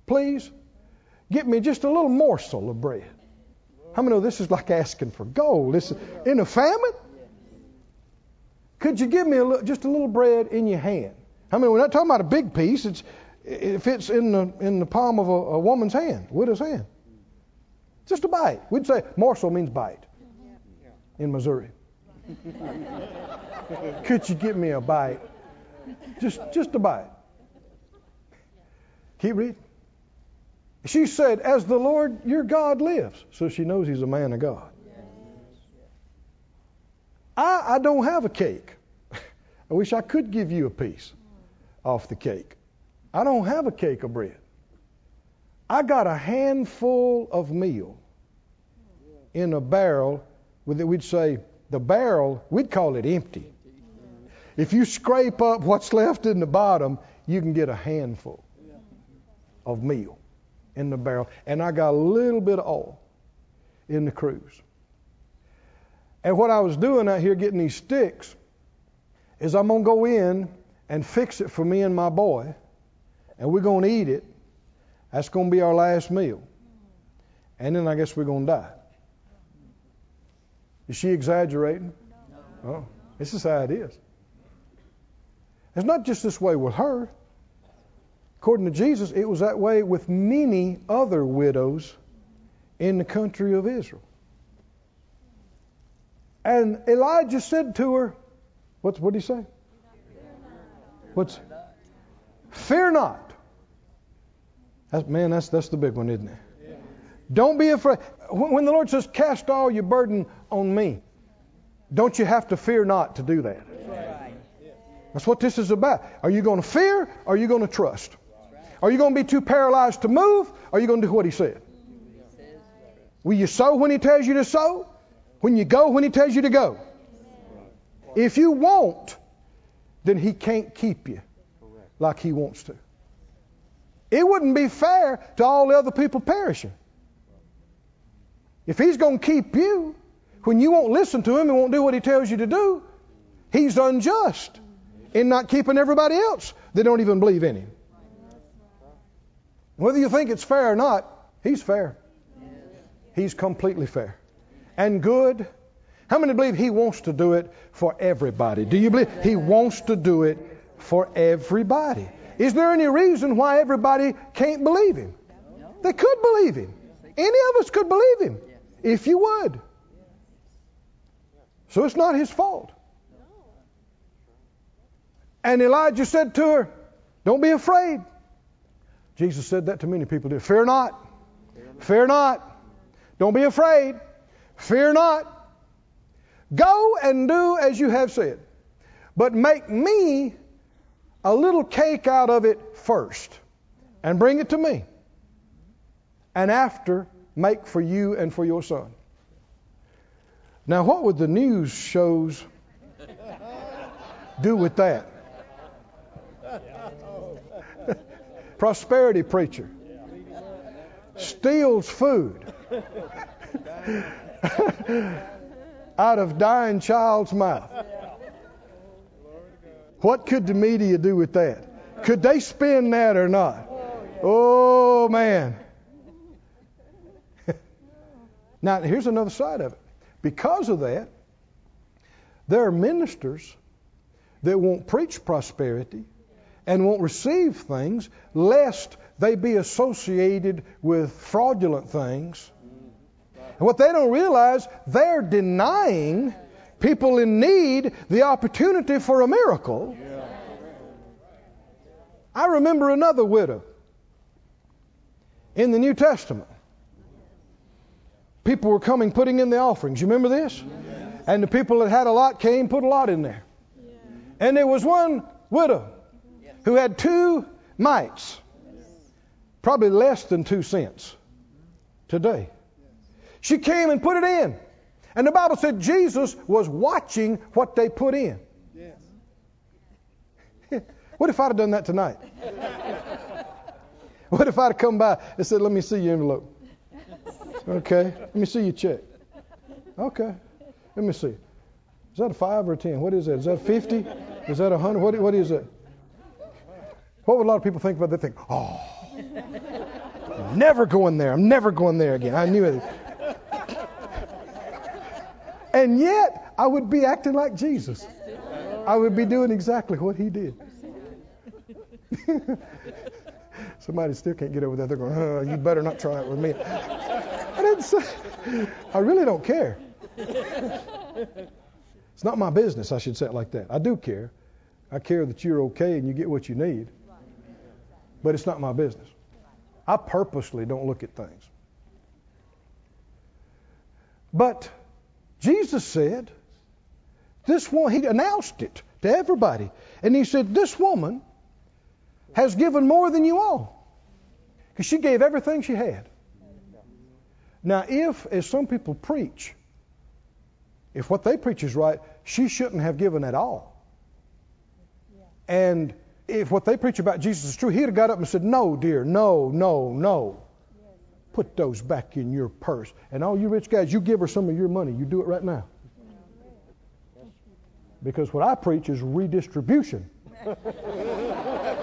please get me just a little morsel of bread? How many know this is like asking for gold? This is, in a famine? Could you give me just a little bread in your hand? I mean, we're not talking about a big piece. It fits in the palm of a woman's hand, widow's hand. Just a bite. We'd say morsel means bite in Missouri. Could you give me a bite? Just a bite. Keep reading. She said, as the Lord your God lives. So she knows he's a man of God. I don't have a cake. I wish I could give you a piece off the cake. I don't have a cake of bread. I got a handful of meal in a barrel. We'd say the barrel, we'd call it empty. If you scrape up what's left in the bottom, you can get a handful of meal in the barrel. And I got a little bit of oil in the cruise. And what I was doing out here getting these sticks is I'm going to go in and fix it for me and my boy. And we're going to eat it. That's going to be our last meal. And then I guess we're going to die. Is she exaggerating? No. Oh, this is how it is. It's not just this way with her. According to Jesus, it was that way with many other widows in the country of Israel. And Elijah said to her, what did he say? Fear not. That's the big one, isn't it? Yeah. Don't be afraid. When the Lord says, cast all your burden on me, don't you have to fear not to do that? Right. That's what this is about. Are you going to fear or are you going to trust? Right. Are you going to be too paralyzed to move or are you going to do what He said? Yeah. Will you sow when He tells you to sow? When you go when He tells you to go? Yeah. If you won't, then He can't keep you like He wants to. It wouldn't be fair to all the other people perishing. If He's going to keep you, when you won't listen to Him and won't do what He tells you to do, He's unjust in not keeping everybody else that don't even believe in Him. Whether you think it's fair or not, He's fair. He's completely fair and good. How many believe He wants to do it for everybody? Do you believe He wants to do it for everybody? Is there any reason why everybody can't believe Him? No. They could believe Him. Any of us could believe Him if you would. So it's not His fault. And Elijah said to her, don't be afraid. Jesus said that to many people. Fear not. Fear not. Don't be afraid. Fear not. Go and do as you have said. But make me a little cake out of it first and bring it to me. And after, make for you and for your son. Now, what would the news shows do with that? Prosperity preacher steals food out of dying child's mouth. What could the media do with that? Could they spin that or not? Oh, man. Now, here's another side of it. Because of that, there are ministers that won't preach prosperity and won't receive things lest they be associated with fraudulent things. And what they don't realize, they're denying people in need the opportunity for a miracle. Yeah. I remember another widow in the New Testament. People were coming, putting in the offerings. You remember this? Yeah. And the people that had a lot came, put a lot in there. Yeah. And there was one widow who had 2 mites, probably less than 2 cents today. She came and put it in. And the Bible said Jesus was watching what they put in. Yes. What if I'd have done that tonight? What if I'd have come by and said, let me see your envelope? Okay. Let me see your check. Okay. Let me see. Is that a 5 or a 10? What is that? Is that 50? Is that 100? What is that? What would a lot of people think about that? They think, oh, I'm never going there. I'm never going there again. I knew it. And yet, I would be acting like Jesus. I would be doing exactly what He did. Somebody still can't get over that. They're going, oh, you better not try it with me. I really don't care. It's not my business, I should say it like that. I do care. I care that you're okay and you get what you need. But it's not my business. I purposely don't look at things. But Jesus said This one, he announced it to everybody. And he said, this woman has given more than you all. Because she gave everything she had. Now, if, as some people preach, if what they preach is right, she shouldn't have given at all. And if what they preach about Jesus is true, he'd have got up and said, no, dear, no. Put those back in your purse. And all you rich guys, you give her some of your money. You do it right now. Because what I preach is redistribution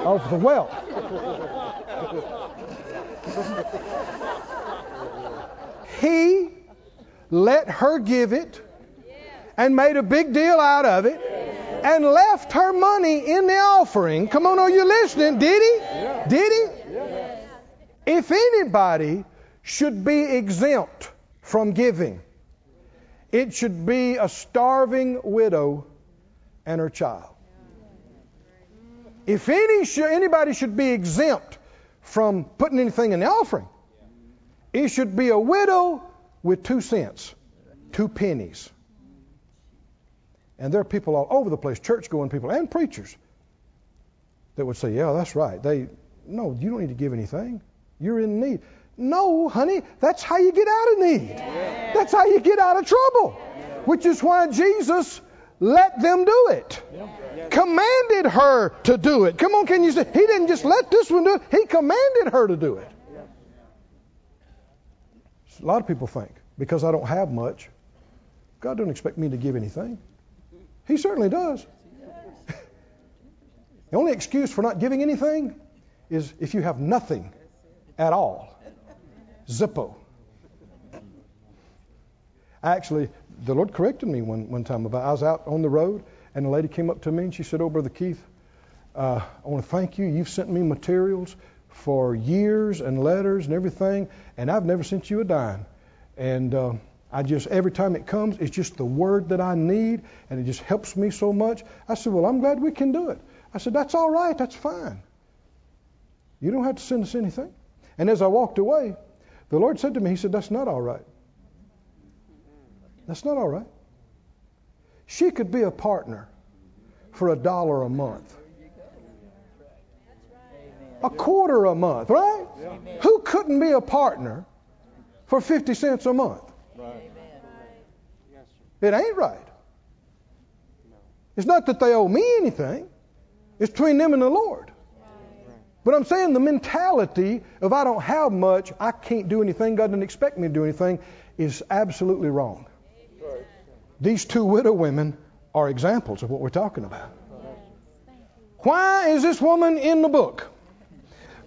of the wealth. He let her give it and made a big deal out of it and left her money in the offering. Come on, are you listening? Did he? Yeah. Did he? Yeah. If anybody should be exempt from giving, it should be a starving widow and her child. If anybody should be exempt from putting anything in the offering, it should be a widow with 2 cents, 2 pennies. And there are people all over the place, church-going people and preachers, that would say, yeah, that's right. No, you don't need to give anything. You're in need. No, honey, that's how you get out of need. Yeah. That's how you get out of trouble, which is why Jesus let them do it. Yeah. Commanded her to do it. Come on, can you see? He didn't just let this one do it. He commanded her to do it. A lot of people think, because I don't have much, God doesn't expect me to give anything. He certainly does. The only excuse for not giving anything is if you have nothing at all. Zippo. Actually, the Lord corrected me one time about I was out on the road, and a lady came up to me and she said, oh, Brother Keith, I want to thank you. You've sent me materials for years and letters and everything, and I've never sent you a dime. And every time it comes, it's just the word that I need, and it just helps me so much. I said, well, I'm glad we can do it. I said, that's all right, that's fine. You don't have to send us anything. And as I walked away, the Lord said to me, he said, that's not all right. That's not all right. She could be a partner for $1 a month. $0.25 a month, right? Amen. Who couldn't be a partner for 50 cents a month? Right. It ain't right. It's not that they owe me anything. It's between them and the Lord. But I'm saying the mentality of I don't have much, I can't do anything, God didn't expect me to do anything, is absolutely wrong. Right. These 2 widow women are examples of what we're talking about. Right. Why is this woman in the book?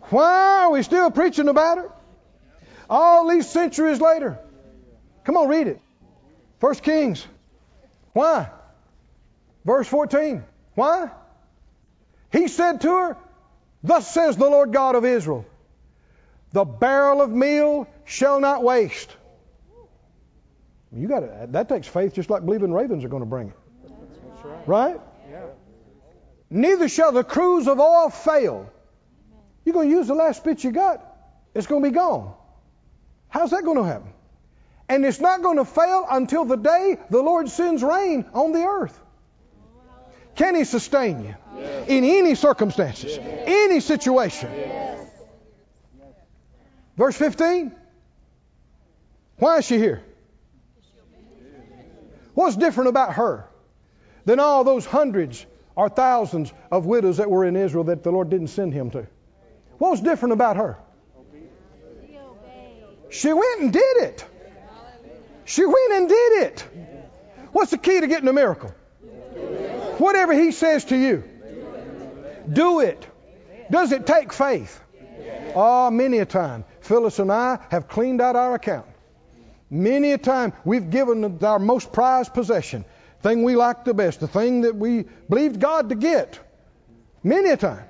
Why are we still preaching about her all these centuries later? Come on, read it. 1 Kings. Why? Verse 14. Why? He said to her, thus says the Lord God of Israel, the barrel of meal shall not waste. You got to, that takes faith just like believing ravens are going to bring it. That's right. Right? Yeah. Neither shall the cruse of oil fail. You're going to use the last bit you got. It's going to be gone. How's that going to happen? And it's not going to fail until the day the Lord sends rain on the earth. Can he sustain you? Yes. In any circumstances? Yes. Any situation? Yes. Verse 15. Why is she here? What's different about her than all those hundreds or thousands of widows that were in Israel that the Lord didn't send him to? What was different about her? She went and did it. She went and did it. What's the key to getting a miracle? Whatever he says to you, do it. Does it take faith? Oh, many a time, Phyllis and I have cleaned out our account. Many a time, we've given our most prized possession, thing we liked the best, the thing that we believed God to get. Many a time.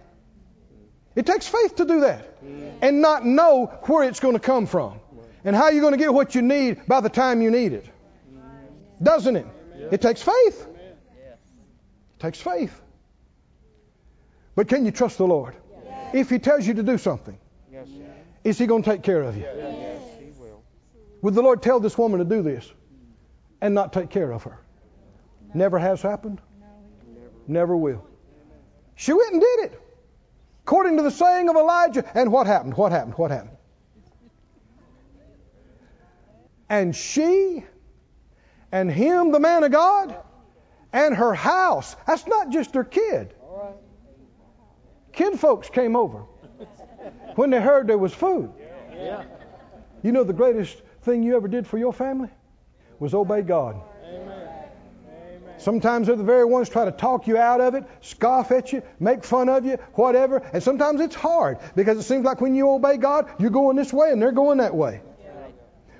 It takes faith to do that and not know where it's going to come from and how you're going to get what you need by the time you need it. Doesn't it? It takes faith. It takes faith. But can you trust the Lord? If he tells you to do something, is he going to take care of you? Would the Lord tell this woman to do this and not take care of her? Never has happened. Never will. She went and did it. According to the saying of Elijah. And what happened? What happened? What happened? And she and him, the man of God, and her house. That's not just her kid. Kinfolks came over when they heard there was food. You know the greatest thing you ever did for your family was obey God. Sometimes they're the very ones try to talk you out of it, scoff at you, make fun of you, whatever. And sometimes it's hard because it seems like when you obey God, you're going this way and they're going that way.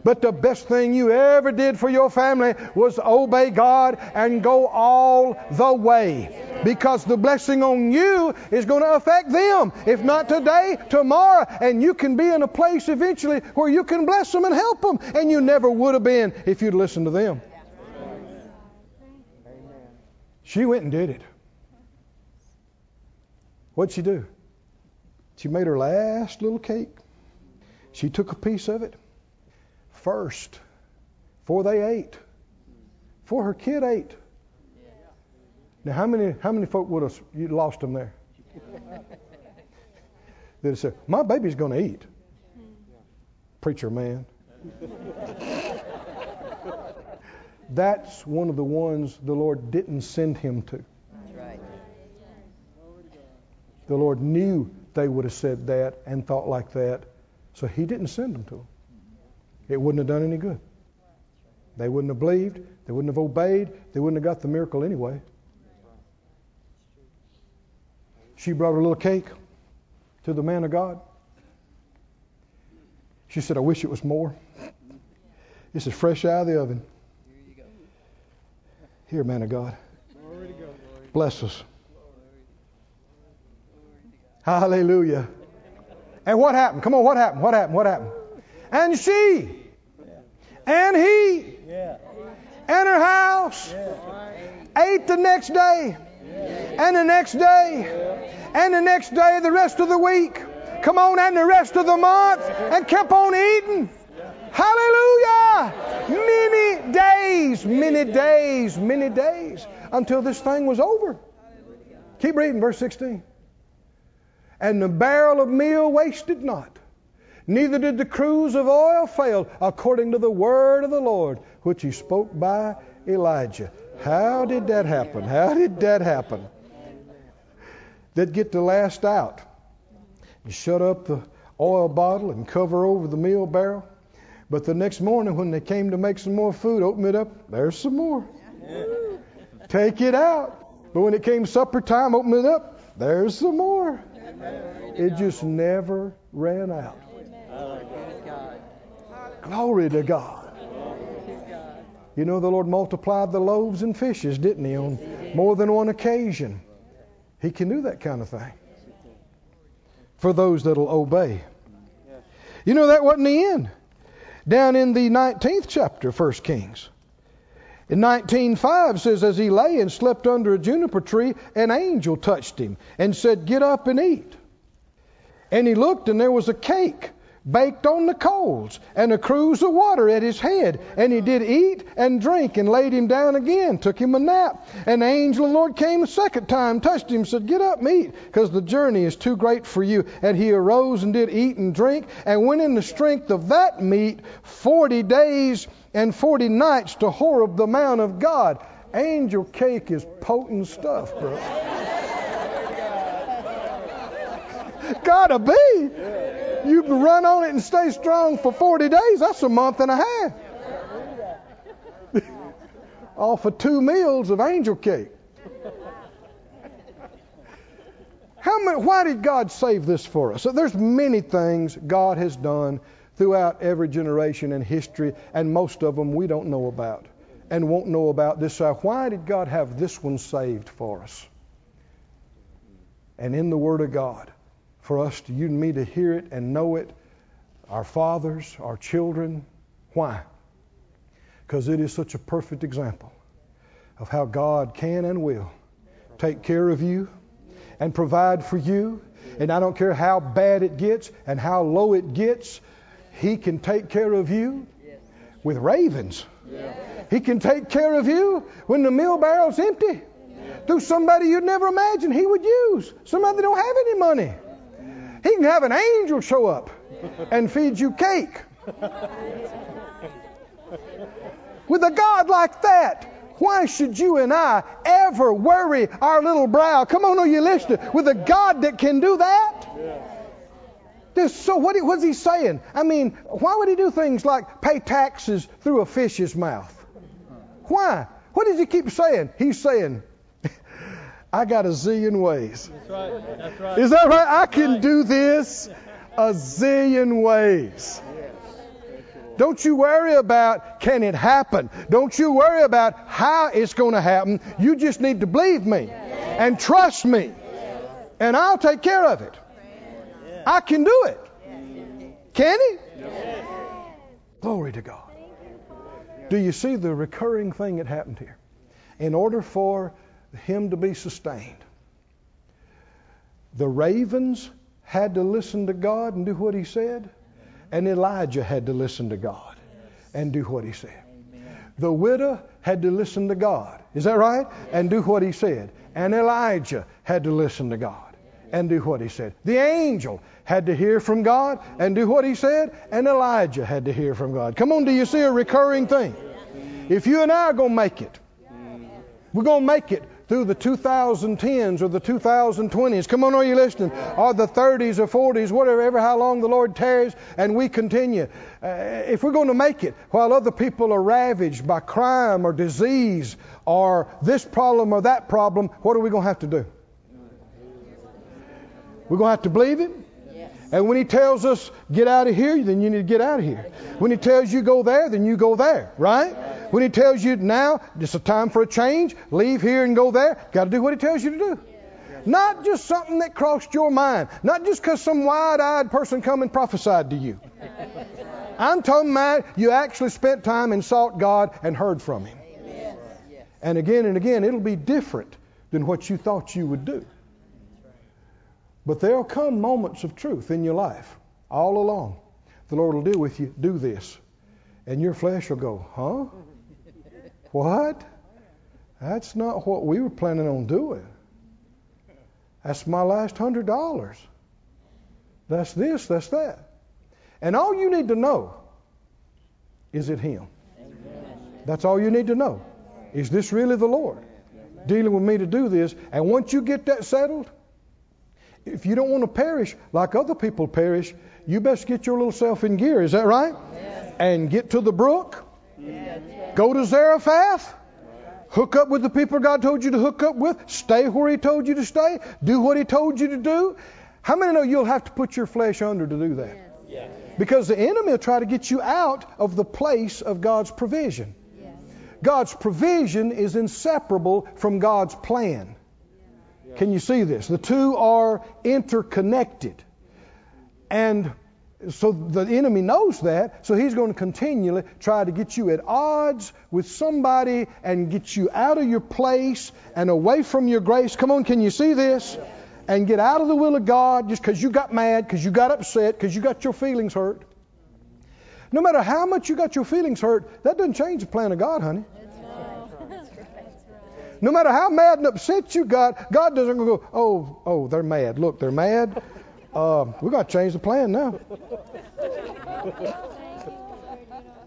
But the best thing you ever did for your family was obey God and go all the way. Because the blessing on you is going to affect them. If not today, tomorrow. And you can be in a place eventually where you can bless them and help them. And you never would have been if you'd listened to them. She went and did it. What'd she do? She made her last little cake. She took a piece of it first, before they ate, before her kid ate. Now, how many folk would have lost them there? They'd say, "My baby's going to eat." Preacher man. That's one of the ones the Lord didn't send him to. That's right. The Lord knew they would have said that and thought like that, so he didn't send them to them. It wouldn't have done any good. They wouldn't have believed. They wouldn't have obeyed. They wouldn't have got the miracle anyway. She brought her little cake to the man of God. She said, "I wish it was more. This is fresh out of the oven. Here, man of God. Bless us." Hallelujah. And what happened? Come on, what happened? What happened? What happened? And she and he and her house ate the next day and the next day and the next day, the rest of the week. Come on, and the rest of the month, and kept on eating. Hallelujah! Many days, many days, many days until this thing was over. Keep reading verse 16. And the barrel of meal wasted not, neither did the cruse of oil fail, according to the word of the Lord, which he spoke by Elijah. How did that happen? How did that happen? They'd get the last out. You shut up the oil bottle and cover over the meal barrel. But the next morning when they came to make some more food, open it up, there's some more. Take it out. But when it came supper time, open it up, there's some more. It just never ran out. Glory to God. You know, the Lord multiplied the loaves and fishes, didn't he, on more than one occasion. He can do that kind of thing for those that'll obey. You know, that wasn't the end. Down in the 19th chapter of 1 Kings. In 19:5 says, as he lay and slept under a juniper tree, an angel touched him and said, "Get up and eat." And he looked, and there was a cake baked on the coals and a cruse of water at his head. And he did eat and drink and laid him down again, took him a nap. And the angel of the Lord came a second time, touched him and said, "Get up and eat, because the journey is too great for you." And he arose and did eat and drink, and went in the strength of that meat 40 days and 40 nights to Horeb, the mount of God. Angel cake is potent stuff, bro. Gotta be. You can run on it and stay strong for 40 days. That's a month and a half. All for 2 meals of angel cake. Why did God save this for us? So there's many things God has done throughout every generation in history, and most of them we don't know about and won't know about this side. Why did God have this one saved for us? And in the Word of God, for us, to you and me, to hear it and know it, our fathers, our children. Why? Because it is such a perfect example of how God can and will take care of you and provide for you. And I don't care how bad it gets and how low it gets, he can take care of you with ravens. Yeah. He can take care of you when the meal barrel's empty. Yeah. Through somebody you'd never imagine he would use. Somebody that don't have any money. He can have an angel show up and feed you cake. With a God like that, why should you and I ever worry our little brow? Come on, are you listening? With a God that can do that? This, so what's he saying? I mean, why would he do things like pay taxes through a fish's mouth? Why? What does he keep saying? He's saying, I got a zillion ways. That's right. That's right. Is that right? I can do this a zillion ways. Don't you worry about can it happen. Don't you worry about how it's going to happen. You just need to believe me and trust me, and I'll take care of it. I can do it. Can he? Glory to God. Do you see the recurring thing that happened here? In order for him to be sustained, the ravens had to listen to God and do what he said, and Elijah had to listen to God and do what he said. The widow had to listen to God, is that right? And do what he said. And Elijah had to listen to God and do what he said. The angel had to hear from God and do what he said, and Elijah had to hear from God. Come on, do you see a recurring thing? If you and I are going to make it, we're going to make it through the 2010s or the 2020s. Come on, are you listening? Or the 30s or 40s, whatever, how long the Lord tarries, and we continue. If we're going to make it while other people are ravaged by crime or disease or this problem or that problem, what are we going to have to do? We're going to have to believe it. And when he tells us, get out of here, then you need to get out of here. When he tells you go there, then you go there, right? When he tells you now, it's a time for a change, leave here and go there, got to do what he tells you to do. Not just something that crossed your mind. Not just because some wide-eyed person come and prophesied to you. I'm talking about you actually spent time and sought God and heard from him. And again, it'll be different than what you thought you would do. But there'll come moments of truth in your life. All along, the Lord will deal with you, do this. And your flesh will go, huh? What? That's not what we were planning on doing. That's my last $100. That's this, that's that. And all you need to know is it him. That's all you need to know. Is this really the Lord dealing with me to do this? And once you get that settled, if you don't want to perish like other people perish, you best get your little self in gear. Is that right? Yes. And get to the brook. Yes. Go to Zarephath. Hook up with the people God told you to hook up with. Stay where he told you to stay. Do what he told you to do. How many know you'll have to put your flesh under to do that? Yes. Because the enemy will try to get you out of the place of God's provision. Yes. God's provision is inseparable from God's plan. Can you see this? The two are interconnected. And so the enemy knows that, so he's going to continually try to get you at odds with somebody and get you out of your place and away from your grace. Come on, can you see this? And get out of the will of God just because you got mad, because you got upset, because you got your feelings hurt. No matter how much you got your feelings hurt, that doesn't change the plan of God, honey. No matter how mad and upset you got, God doesn't go, oh, they're mad. Look, they're mad. We've got to change the plan now.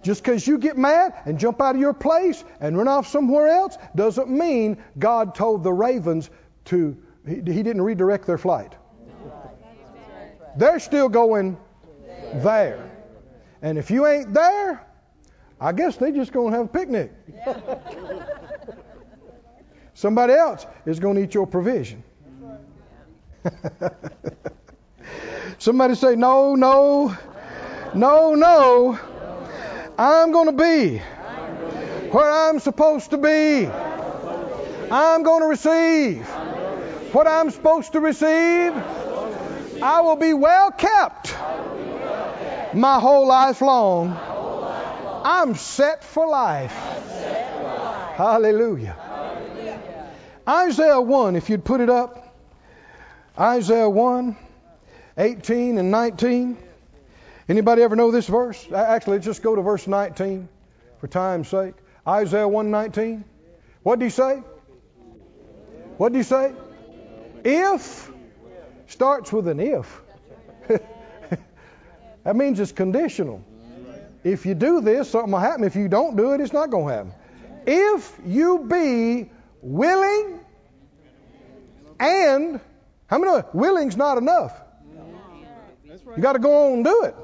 Just because you get mad and jump out of your place and run off somewhere else doesn't mean God told the ravens to, he didn't redirect their flight. They're still going there. And if you ain't there, I guess they're just going to have a picnic. Somebody else is going to eat your provision. Somebody say, no. I'm going to be where I'm supposed to be. I'm going to receive what I'm supposed to receive. I will be well kept my whole life long. I'm set for life. Hallelujah. Isaiah 1, if you'd put it up. Isaiah 1, 18 and 19. Anybody ever know this verse? Actually, let's just go to verse 19. for time's sake. Isaiah 1:19. What did he say? What did he say? If. Starts with an if. That means it's conditional. If you do this, something will happen. If you don't do it, it's not going to happen. If you be willing and... How many know willing's not enough? You got to go on and do it.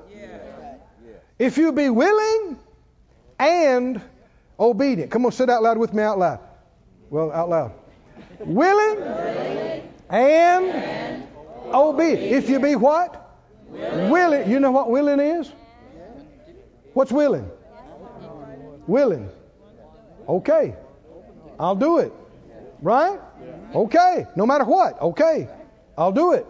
If you be willing and obedient. Come on, sit out loud with me out loud. Well, out loud. Willing and obedient. If you be what? Willing. You know what willing is? What's willing? Willing. Okay. I'll do it. Right? Okay. No matter what. Okay. I'll do it.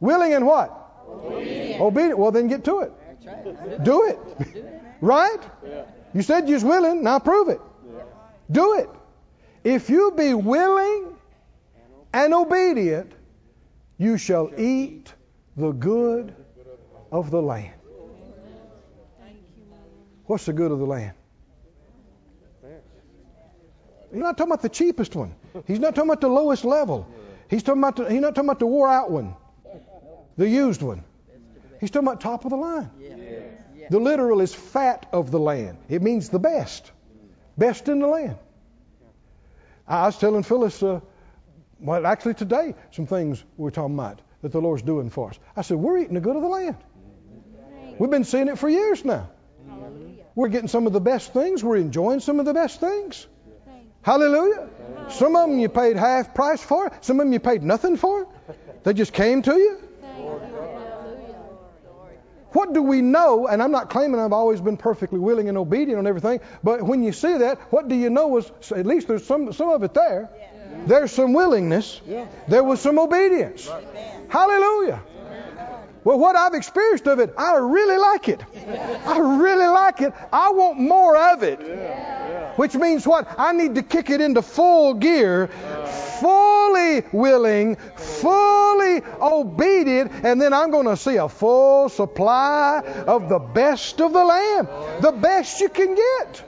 Willing and what? Obedient. Obedient. Well, then get to it. Do it. Right? You said you was willing. Now prove it. Do it. If you be willing and obedient, you shall eat the good of the land. What's the good of the land? He's not talking about the cheapest one. He's not talking about the lowest level. He's not talking about the wore out one, the used one. He's talking about top of the line. The literal is fat of the land. It means the best. Best in the land. I was telling Phyllis, well, actually today, some things we're talking about that the Lord's doing for us. I said, we're eating the good of the land. We've been seeing it for years now. We're getting some of the best things. We're enjoying some of the best things. Hallelujah. Some of them you paid half price for. Some of them you paid nothing for. They just came to you. What do we know? And I'm not claiming I've always been perfectly willing and obedient on everything. But when you see that, what do you know is at least there's some of it there. There's some willingness. There was some obedience. Hallelujah. Well, what I've experienced of it, I really like it. I really like it. I want more of it. Which means what? I need to kick it into full gear, fully willing, fully obedient, and then I'm going to see a full supply of the best of the land, the best you can get.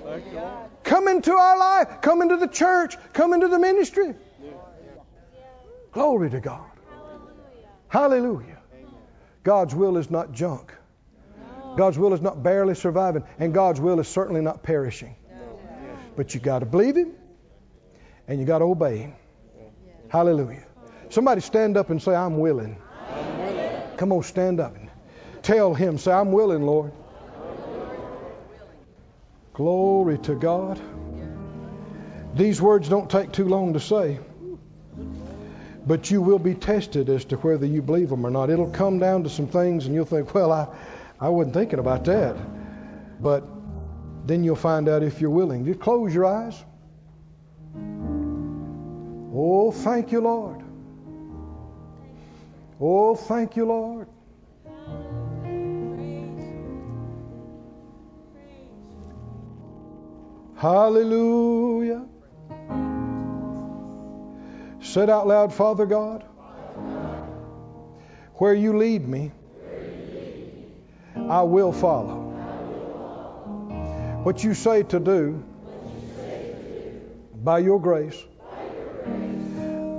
Come into our life, come into the church, come into the ministry. Glory to God. Hallelujah. God's will is not junk. God's will is not barely surviving, and God's will is certainly not perishing. But you got to believe Him and you got to obey Him. Hallelujah. Somebody stand up and say, I'm willing. Come on, stand up and tell Him, say, I'm willing, Lord. Glory to God. These words don't take too long to say. But you will be tested as to whether you believe them or not. It'll come down to some things and you'll think, well, I wasn't thinking about that. But then you'll find out if you're willing. Just close your eyes. Oh, thank you, Lord. Oh, thank you, Lord. Hallelujah. Said out loud, Father God, where you lead me, I will follow. What you say to do, by your grace,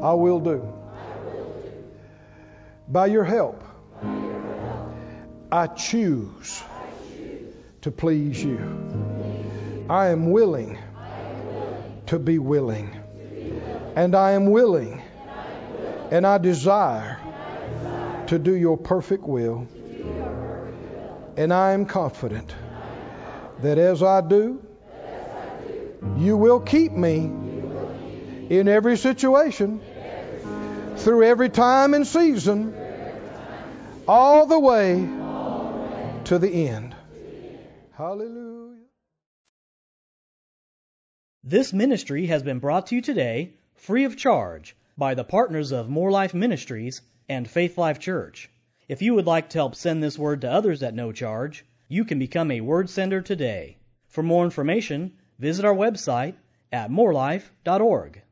I will do. By your help, I choose to please you. I am willing to be willing. And I am willing and I desire to do your perfect will. And I am confident that as I do, you will keep me in every situation, through every time and season, all the way to the end. Hallelujah. This ministry has been brought to you today, free of charge, by the partners of More Life Ministries and Faith Life Church. If you would like to help send this word to others at no charge, you can become a word sender today. For more information, visit our website at morelife.org.